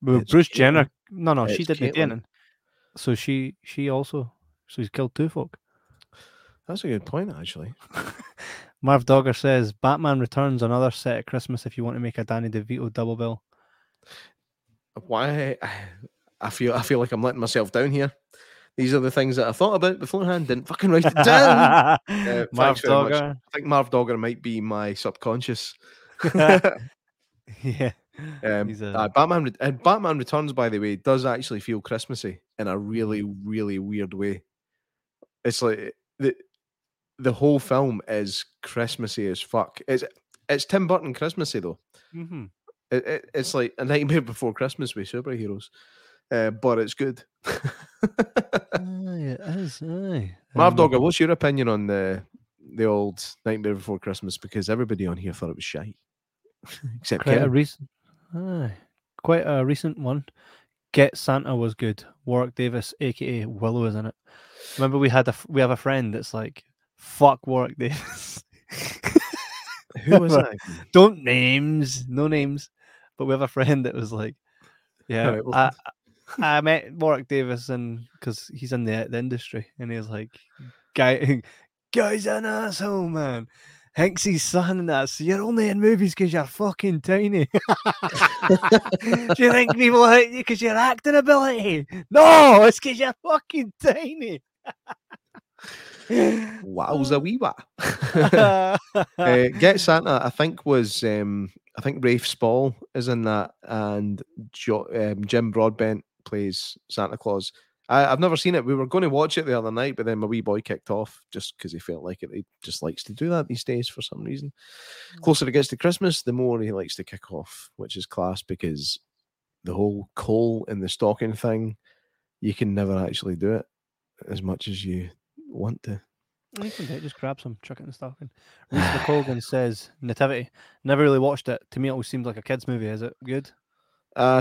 Well, Bruce Jenner... No, she did the Caitlin. So she also... So he's killed two folk. That's a good point, actually. Marv Dogger says, Batman Returns, another set at Christmas if you want to make a Danny DeVito double bill. Why? I feel like I'm letting myself down here. These are the things that I thought about beforehand, didn't fucking write it down. Marv Dogger. Much. I think Marv Dogger might be my subconscious. Yeah. Batman and Batman Returns, by the way, does actually feel Christmassy in a really, really weird way. It's like the whole film is Christmassy as fuck. It's Tim Burton Christmassy though. Mm-hmm. It's like A Nightmare Before Christmas with superheroes, but it's good. It is. Marv Dogger, what's your opinion on the old Nightmare Before Christmas? Because everybody on here thought it was shite, except quite a recent one. Get Santa was good. Warwick Davis, aka Willow, is in it. Remember, we have a friend that's like, fuck Warwick Davis. Who was that? Don't names, no names. But we have a friend that was like, yeah, right, well, I met Warwick Davis and because he's in the industry, and he was like, guy's an asshole, man. Hanksy's son, that's you're only in movies because you're fucking tiny. Do you think people hate you because your acting ability? No, it's because you're fucking tiny. Wowza wee wah. Get Santa, I think was I think Rafe Spall is in that, and Jim Broadbent plays Santa Claus. I've never seen it. We were going to watch it the other night, but then my wee boy kicked off just because he felt like it. He just likes to do that these days for some reason. Closer it gets to Christmas, the more he likes to kick off, which is class because the whole coal in the stocking thing, you can never actually do it as much as you want to. You can do it, just grab some, chuck it in the stocking. Reese McColgan says, Nativity. Never really watched it. To me, it always seems like a kid's movie. Is it good?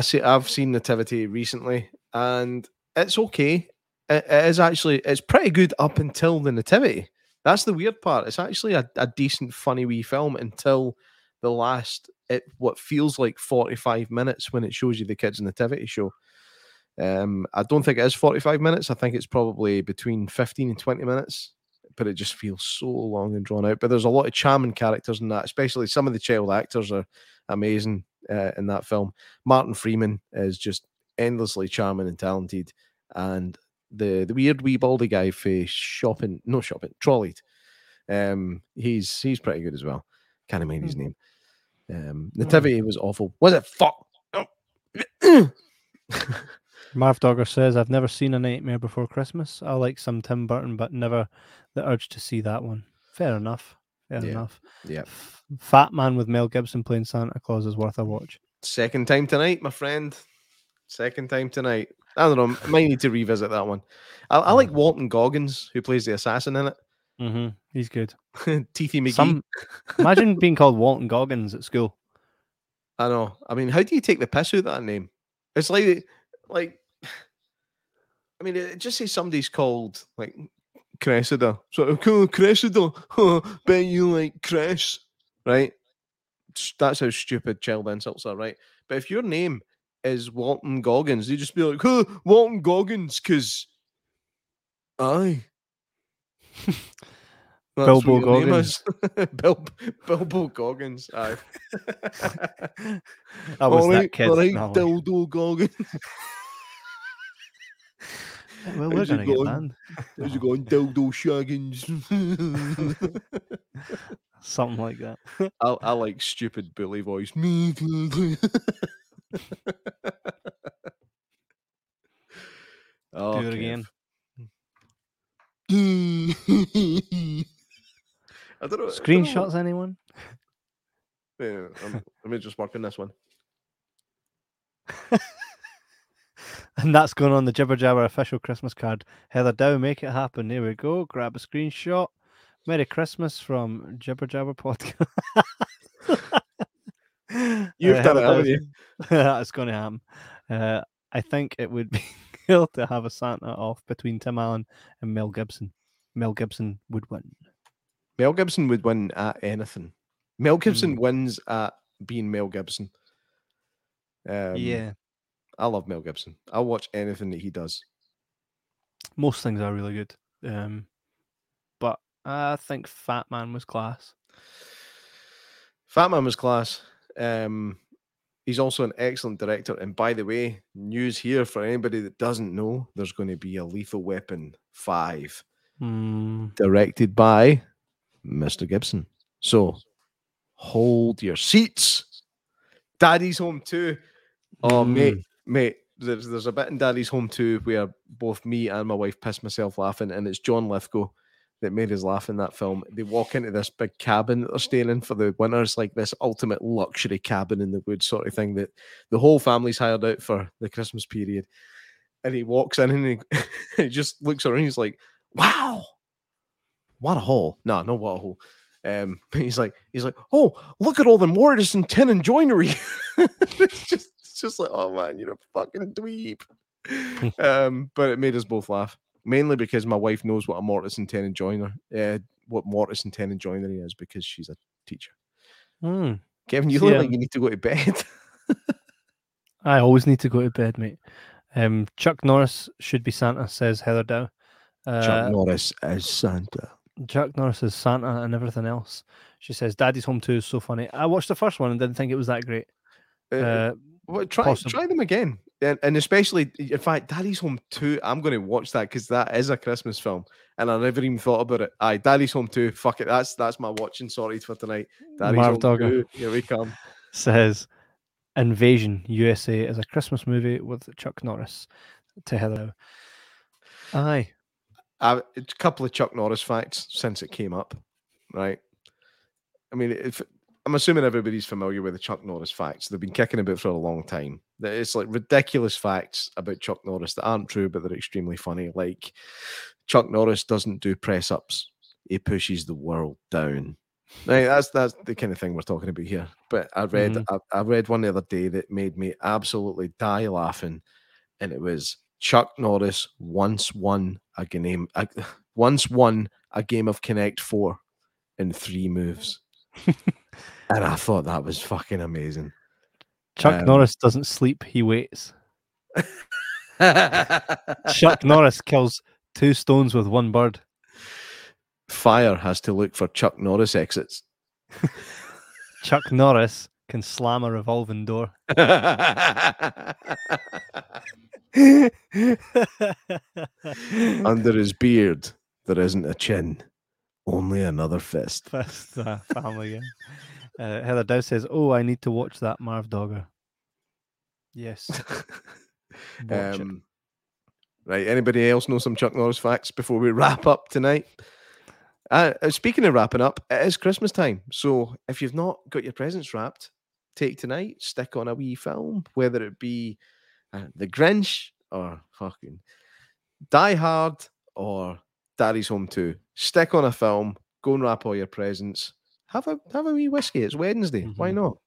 See, I've seen Nativity recently, and it's okay. It is actually, it's pretty good up until the Nativity. That's the weird part. It's actually a decent, funny wee film until the last, what feels like 45 minutes when it shows you the kids' nativity show. I don't think it is 45 minutes. I think it's probably between 15 and 20 minutes, but it just feels so long and drawn out. But there's a lot of charming characters in that, especially some of the child actors are amazing in that film. Martin Freeman is just endlessly charming and talented, and the weird wee baldy guy for trolleyed. He's pretty good as well. Can't remember his name. Nativity was awful. Was it? Fuck. Marv Dogger says, I've never seen A Nightmare Before Christmas. I like some Tim Burton, but never the urge to see that one. Fair enough. Fair enough. Yeah. Fat Man with Mel Gibson playing Santa Claus is worth a watch. Second time tonight, my friend. I don't know. I might need to revisit that one. I like Walton Goggins, who plays the assassin in it. Mm-hmm. He's good. Teethy McGee. Imagine being called Walton Goggins at school. I know. I mean, how do you take the piss out of that name? It's like, I mean, it just says somebody's called like Cressida. So, cool, Cressida. Bet you like Cress, right? That's how stupid child insults are, right? But if your name is Walton Goggins, they just be like, oh, Walton Goggins, because aye. Bilbo Goggins. Bilbo Goggins, aye. I was all that right, kid. All right, no. Dildo Goggins. Well, we're going to get banned. How's it going, Dildo Shaggins? Something like that. I like stupid bully voice. Oh, do it again. I don't know. Screenshots, anyone? Yeah, I'm just working this one. And that's going on the Jibber Jabber official Christmas card. Heather Dow, make it happen. There we go. Grab a screenshot. Merry Christmas from Jibber Jabber podcast. You've done it, haven't you? That's going to happen. I think it would be cool to have a Santa off between Tim Allen and Mel Gibson. Mel Gibson would win. Mel Gibson would win at anything. Mel Gibson wins at being Mel Gibson. Yeah. I love Mel Gibson. I'll watch anything that he does. Most things are really good. But I think Fat Man was class. He's also an excellent director. And by the way, news here for anybody that doesn't know, there's going to be a Lethal Weapon 5 directed by Mr. Gibson. So hold your seats. Daddy's Home 2. Oh, mate. There's a bit in Daddy's Home 2 where both me and my wife pissed myself laughing, and it's John Lithgow that made us laugh in that film. They walk into this big cabin that they're staying in for the winter. It's like this ultimate luxury cabin in the woods sort of thing that the whole family's hired out for the Christmas period. And he walks in and he just looks around. He's like, wow, what a hole. No, not what a hole. He's like, oh, look at all the mortise and tin and joinery. It's just like, oh man, you're a fucking dweeb. But it made us both laugh. Mainly because my wife knows what a mortise and tenon joiner, what mortise and tenon joinery is, because she's a teacher. Kevin, you look like you need to go to bed. I always need to go to bed, mate. Chuck Norris should be Santa, says Heather Dow. Chuck Norris is Santa. Chuck Norris is Santa and everything else. She says, Daddy's Home 2 is so funny. I watched the first one and didn't think it was that great. Well, try them again. And especially, in fact, Daddy's Home 2, I'm going to watch that because that is a Christmas film. And I never even thought about it. Aye, Daddy's Home 2, fuck it. That's my watching sorted for tonight. Daddy's Marv Home 2, here we come. Says, Invasion USA is a Christmas movie with Chuck Norris. To Heather. Aye. A couple of Chuck Norris facts since it came up, right? I mean, I'm assuming everybody's familiar with the Chuck Norris facts. They've been kicking about for a long time. It's like ridiculous facts about Chuck Norris that aren't true, but they're extremely funny. Like, Chuck Norris doesn't do press-ups. He pushes the world down. Right, that's the kind of thing we're talking about here. But I read I read one the other day that made me absolutely die laughing, and it was Chuck Norris once won a game of Connect 4 in 3 moves. And I thought that was fucking amazing. Chuck Norris doesn't sleep, he waits. Chuck Norris kills 2 stones with 1 bird. Fire has to look for Chuck Norris exits. Chuck Norris can slam a revolving door. Under his beard, there isn't a chin. Only another fist. Family, yeah. Heather Dow says, oh, I need to watch that, Marv Dogger. Yes. Right, anybody else know some Chuck Norris facts before we wrap up tonight? Speaking of wrapping up, it is Christmas time. So if you've not got your presents wrapped, take tonight, stick on a wee film, whether it be The Grinch or fucking Die Hard or Daddy's Home 2. Stick on a film, go and wrap all your presents. Have a wee whiskey. It's Wednesday. Mm-hmm. Why not?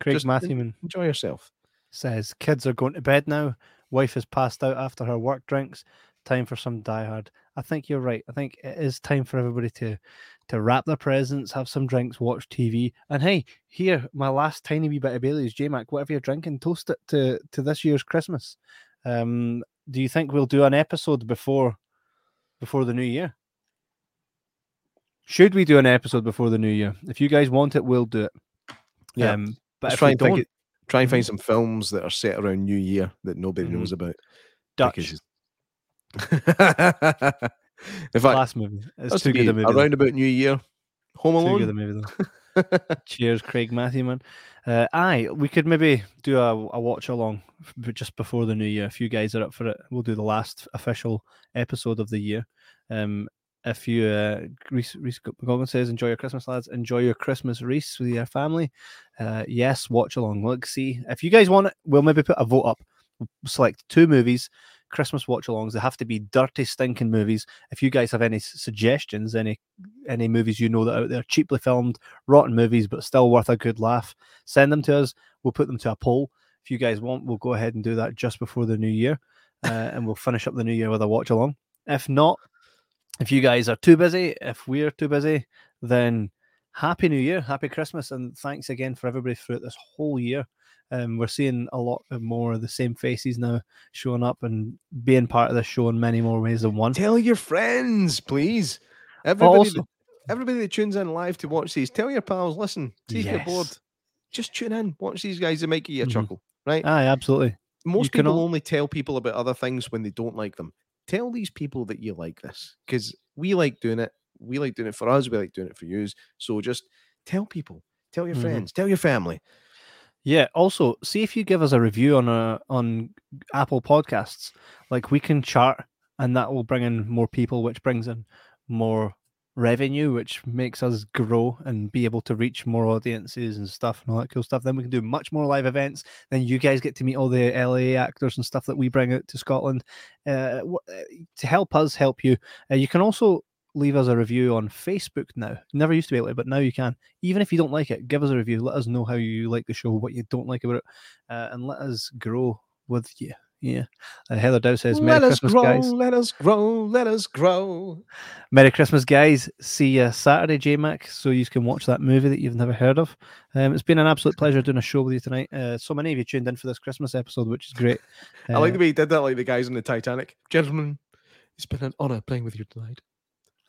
Craig Matthewman. Enjoy yourself. Says, kids are going to bed now. Wife has passed out after her work drinks. Time for some Die Hard. I think you're right. I think it is time for everybody to wrap their presents, have some drinks, watch TV. And hey, here, my last tiny wee bit of Bailey's, J-Mac, whatever you're drinking, toast it to this year's Christmas. Do you think we'll do an episode before the new year? Should we do an episode before the new year? If you guys want it, we'll do it. Yeah. But if try and find some films that are set around New Year that nobody knows about. Dutch. In fact, last movie. It's too good a movie. Around about New Year. Home Alone. Too good a movie, though. Cheers, Craig Matthewman. We could maybe do a watch along just before the new year. If you guys are up for it, we'll do the last official episode of the year. If you, Reese McColgan says, enjoy your Christmas, lads. Enjoy your Christmas, Reese, with your family. Yes, watch along. Look, see. If you guys want it, we'll maybe put a vote up. We'll select 2 movies, Christmas watch-alongs. They have to be dirty, stinking movies. If you guys have any suggestions, any movies you know that are out there, cheaply filmed, rotten movies, but still worth a good laugh, send them to us. We'll put them to a poll. If you guys want, we'll go ahead and do that just before the new year, and we'll finish up the new year with a watch-along. If not, if you guys are too busy, if we're too busy, then happy New Year, happy Christmas, and thanks again for everybody throughout this whole year. We're seeing a lot more of the same faces now showing up and being part of the show in many more ways than one. Tell your friends, please. Everybody that tunes in live to watch these, tell your pals, listen, see if you're bored. just tune in, watch these guys, and make you a chuckle, right? Aye, absolutely. Most people only tell people about other things when they don't like them. Tell these people that you like this, because we like doing it. We like doing it for us. We like doing it for yous. So just tell people, tell your friends, tell your family. Yeah. Also, see if you give us a review on Apple Podcasts. Like, we can chart, and that will bring in more people, which brings in more revenue, which makes us grow and be able to reach more audiences and stuff and all that cool stuff. Then we can do much more live events. Then you guys get to meet all the LA actors and stuff that we bring out to Scotland to help us help you. You can also leave us a review on Facebook now. Never used to be able to, but now you can. Even if you don't like it, give us a review. Let us know how you like the show, what you don't like about it, and let us grow with you. Yeah. Heather Dow says, Merry Christmas, guys. Let us grow, let us grow. Merry Christmas, guys. See you Saturday, J-Mac, so you can watch that movie that you've never heard of. It's been an absolute pleasure doing a show with you tonight. So many of you tuned in for this Christmas episode, which is great. I like the way you did that, like the guys on the Titanic. Gentlemen, it's been an honor playing with you tonight.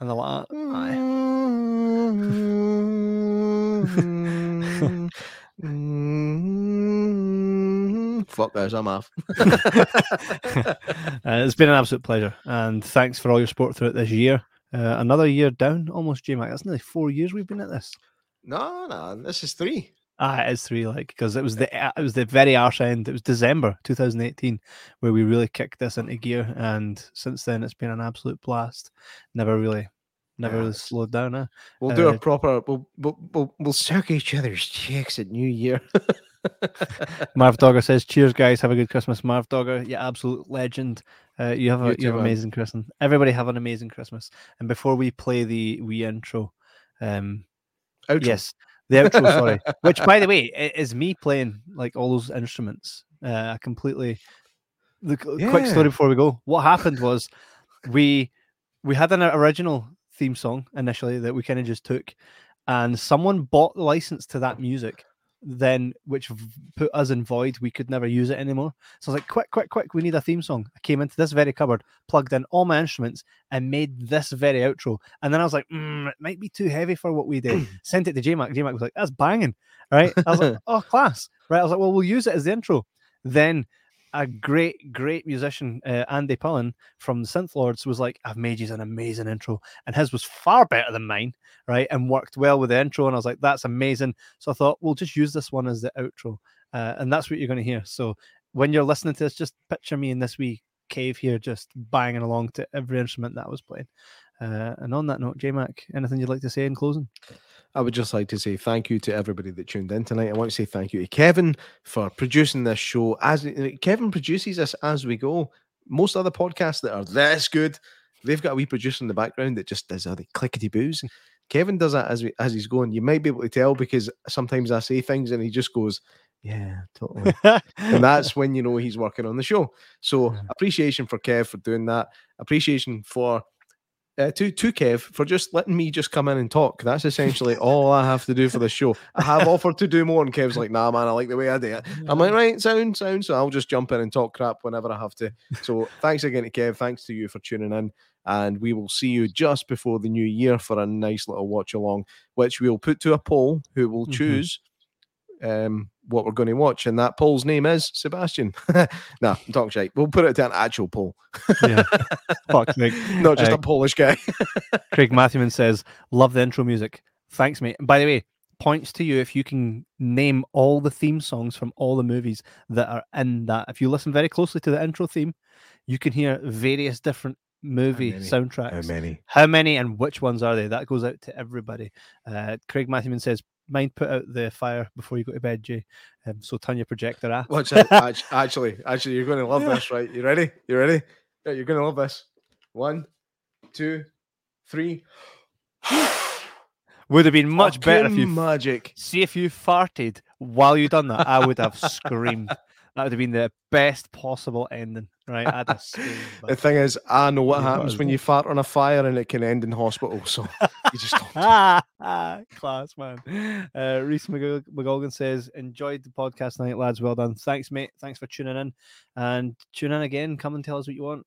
And they're like, fuck those, I'm off. It's been an absolute pleasure, and thanks for all your support throughout this year. Another year down almost, J-Mac. That's nearly 4 years we've been at this. No, this is 3. It is 3, like, because it was the very arse end. It was December 2018 where we really kicked this into gear, and since then it's been an absolute blast. Never really slowed down. We'll do a proper. We'll suck each other's chicks at New Year. Marv Dogger says, "Cheers, guys. Have a good Christmas, Marv Dogger. You absolute legend. You have an amazing Christmas. Everybody have an amazing Christmas." And before we play the wee intro, outro. Yes. The outro, sorry. Which, by the way, is me playing like all those instruments. Quick story before we go. What happened was we had an original theme song initially that we kind of just took, and someone bought the license to that music, then which put us in void. We could never use it anymore. So I was like, quick, we need a theme song. I came into this very cupboard, plugged in all my instruments, and made this very outro. And then I was like, it might be too heavy for what we did. Sent it to J-Mac. J-Mac was like, that's banging, right? I was like, oh, class, right? I was like, well, we'll use it as the intro. Then a great musician, Andy Pullen from the Synth Lords, was like, I've made you an amazing intro, and his was far better than mine, right, and worked well with the intro, and I was like, that's amazing. So I thought, we'll just use this one as the outro, and that's what you're going to hear. So when you're listening to this, just picture me in this wee cave here, just banging along to every instrument that I was playing. And on that note, J-Mac, anything you'd like to say in closing? I would just like to say thank you to everybody that tuned in tonight. I want to say thank you to Kevin for producing this show. As Kevin produces us as we go. Most other podcasts that are this good, they've got a wee producer in the background that just does all the clickety-boos. Kevin does that as he's going. You might be able to tell because sometimes I say things and he just goes, yeah, totally. And that's when you know he's working on the show. So appreciation for Kev for doing that. Appreciation for... to Kev for just letting me just come in and talk. That's essentially all I have to do for this show. I have offered to do more, and Kev's like, nah, man, I like the way I do it. I'm like, right, sound. So I'll just jump in and talk crap whenever I have to. So thanks again to Kev. Thanks to you for tuning in. And we will see you just before the new year for a nice little watch along, which we'll put to a poll who will choose what we're going to watch. And that poll's name is Sebastian. Nah, I'm talking shite. We'll put it to an actual poll. Yeah. Fuck, Nick. Not just a Polish guy. Craig Matthewman says, love the intro music. Thanks, mate. And by the way, points to you if you can name all the theme songs from all the movies that are in that. If you listen very closely to the intro theme, you can hear various different movie soundtracks. How many and which ones are they? That goes out to everybody. Craig Matthewman says, mind put out the fire before you go to bed, Jay. So turn your projector off. Watch out. Actually, you're going to love this, right? You ready? Yeah, you're going to love this. 1, 2, 3. Would have been much better if you magic. See if you farted while you done that. I would have screamed. That would have been the best possible ending, right? I'd have screamed. The thing is, I know what happens when you fart on a fire, and it can end in hospital. So you just don't. Class, man. Reese McColgan says, enjoyed the podcast tonight, lads. Well done. Thanks, mate. Thanks for tuning in. And tune in again. Come and tell us what you want.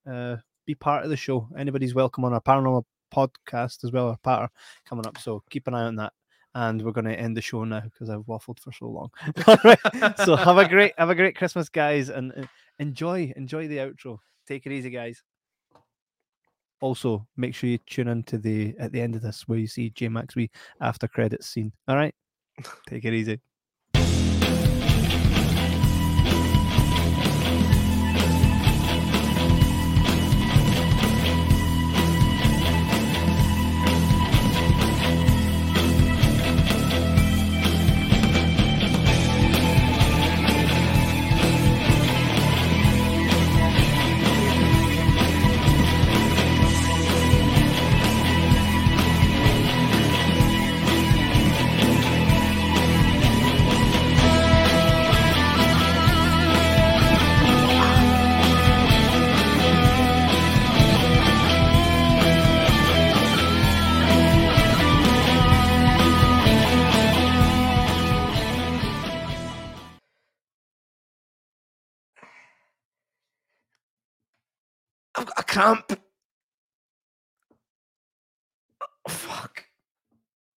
Be part of the show. Anybody's welcome on our paranormal podcast as well, our patter coming up. So keep an eye on that. And we're going to end the show now because I've waffled for so long. All right. So have a great Christmas, guys, and enjoy the outro. Take it easy, guys. Also, make sure you tune in to at the end of this where you see J Max Wee after credits scene. All right. Take it easy. Camp.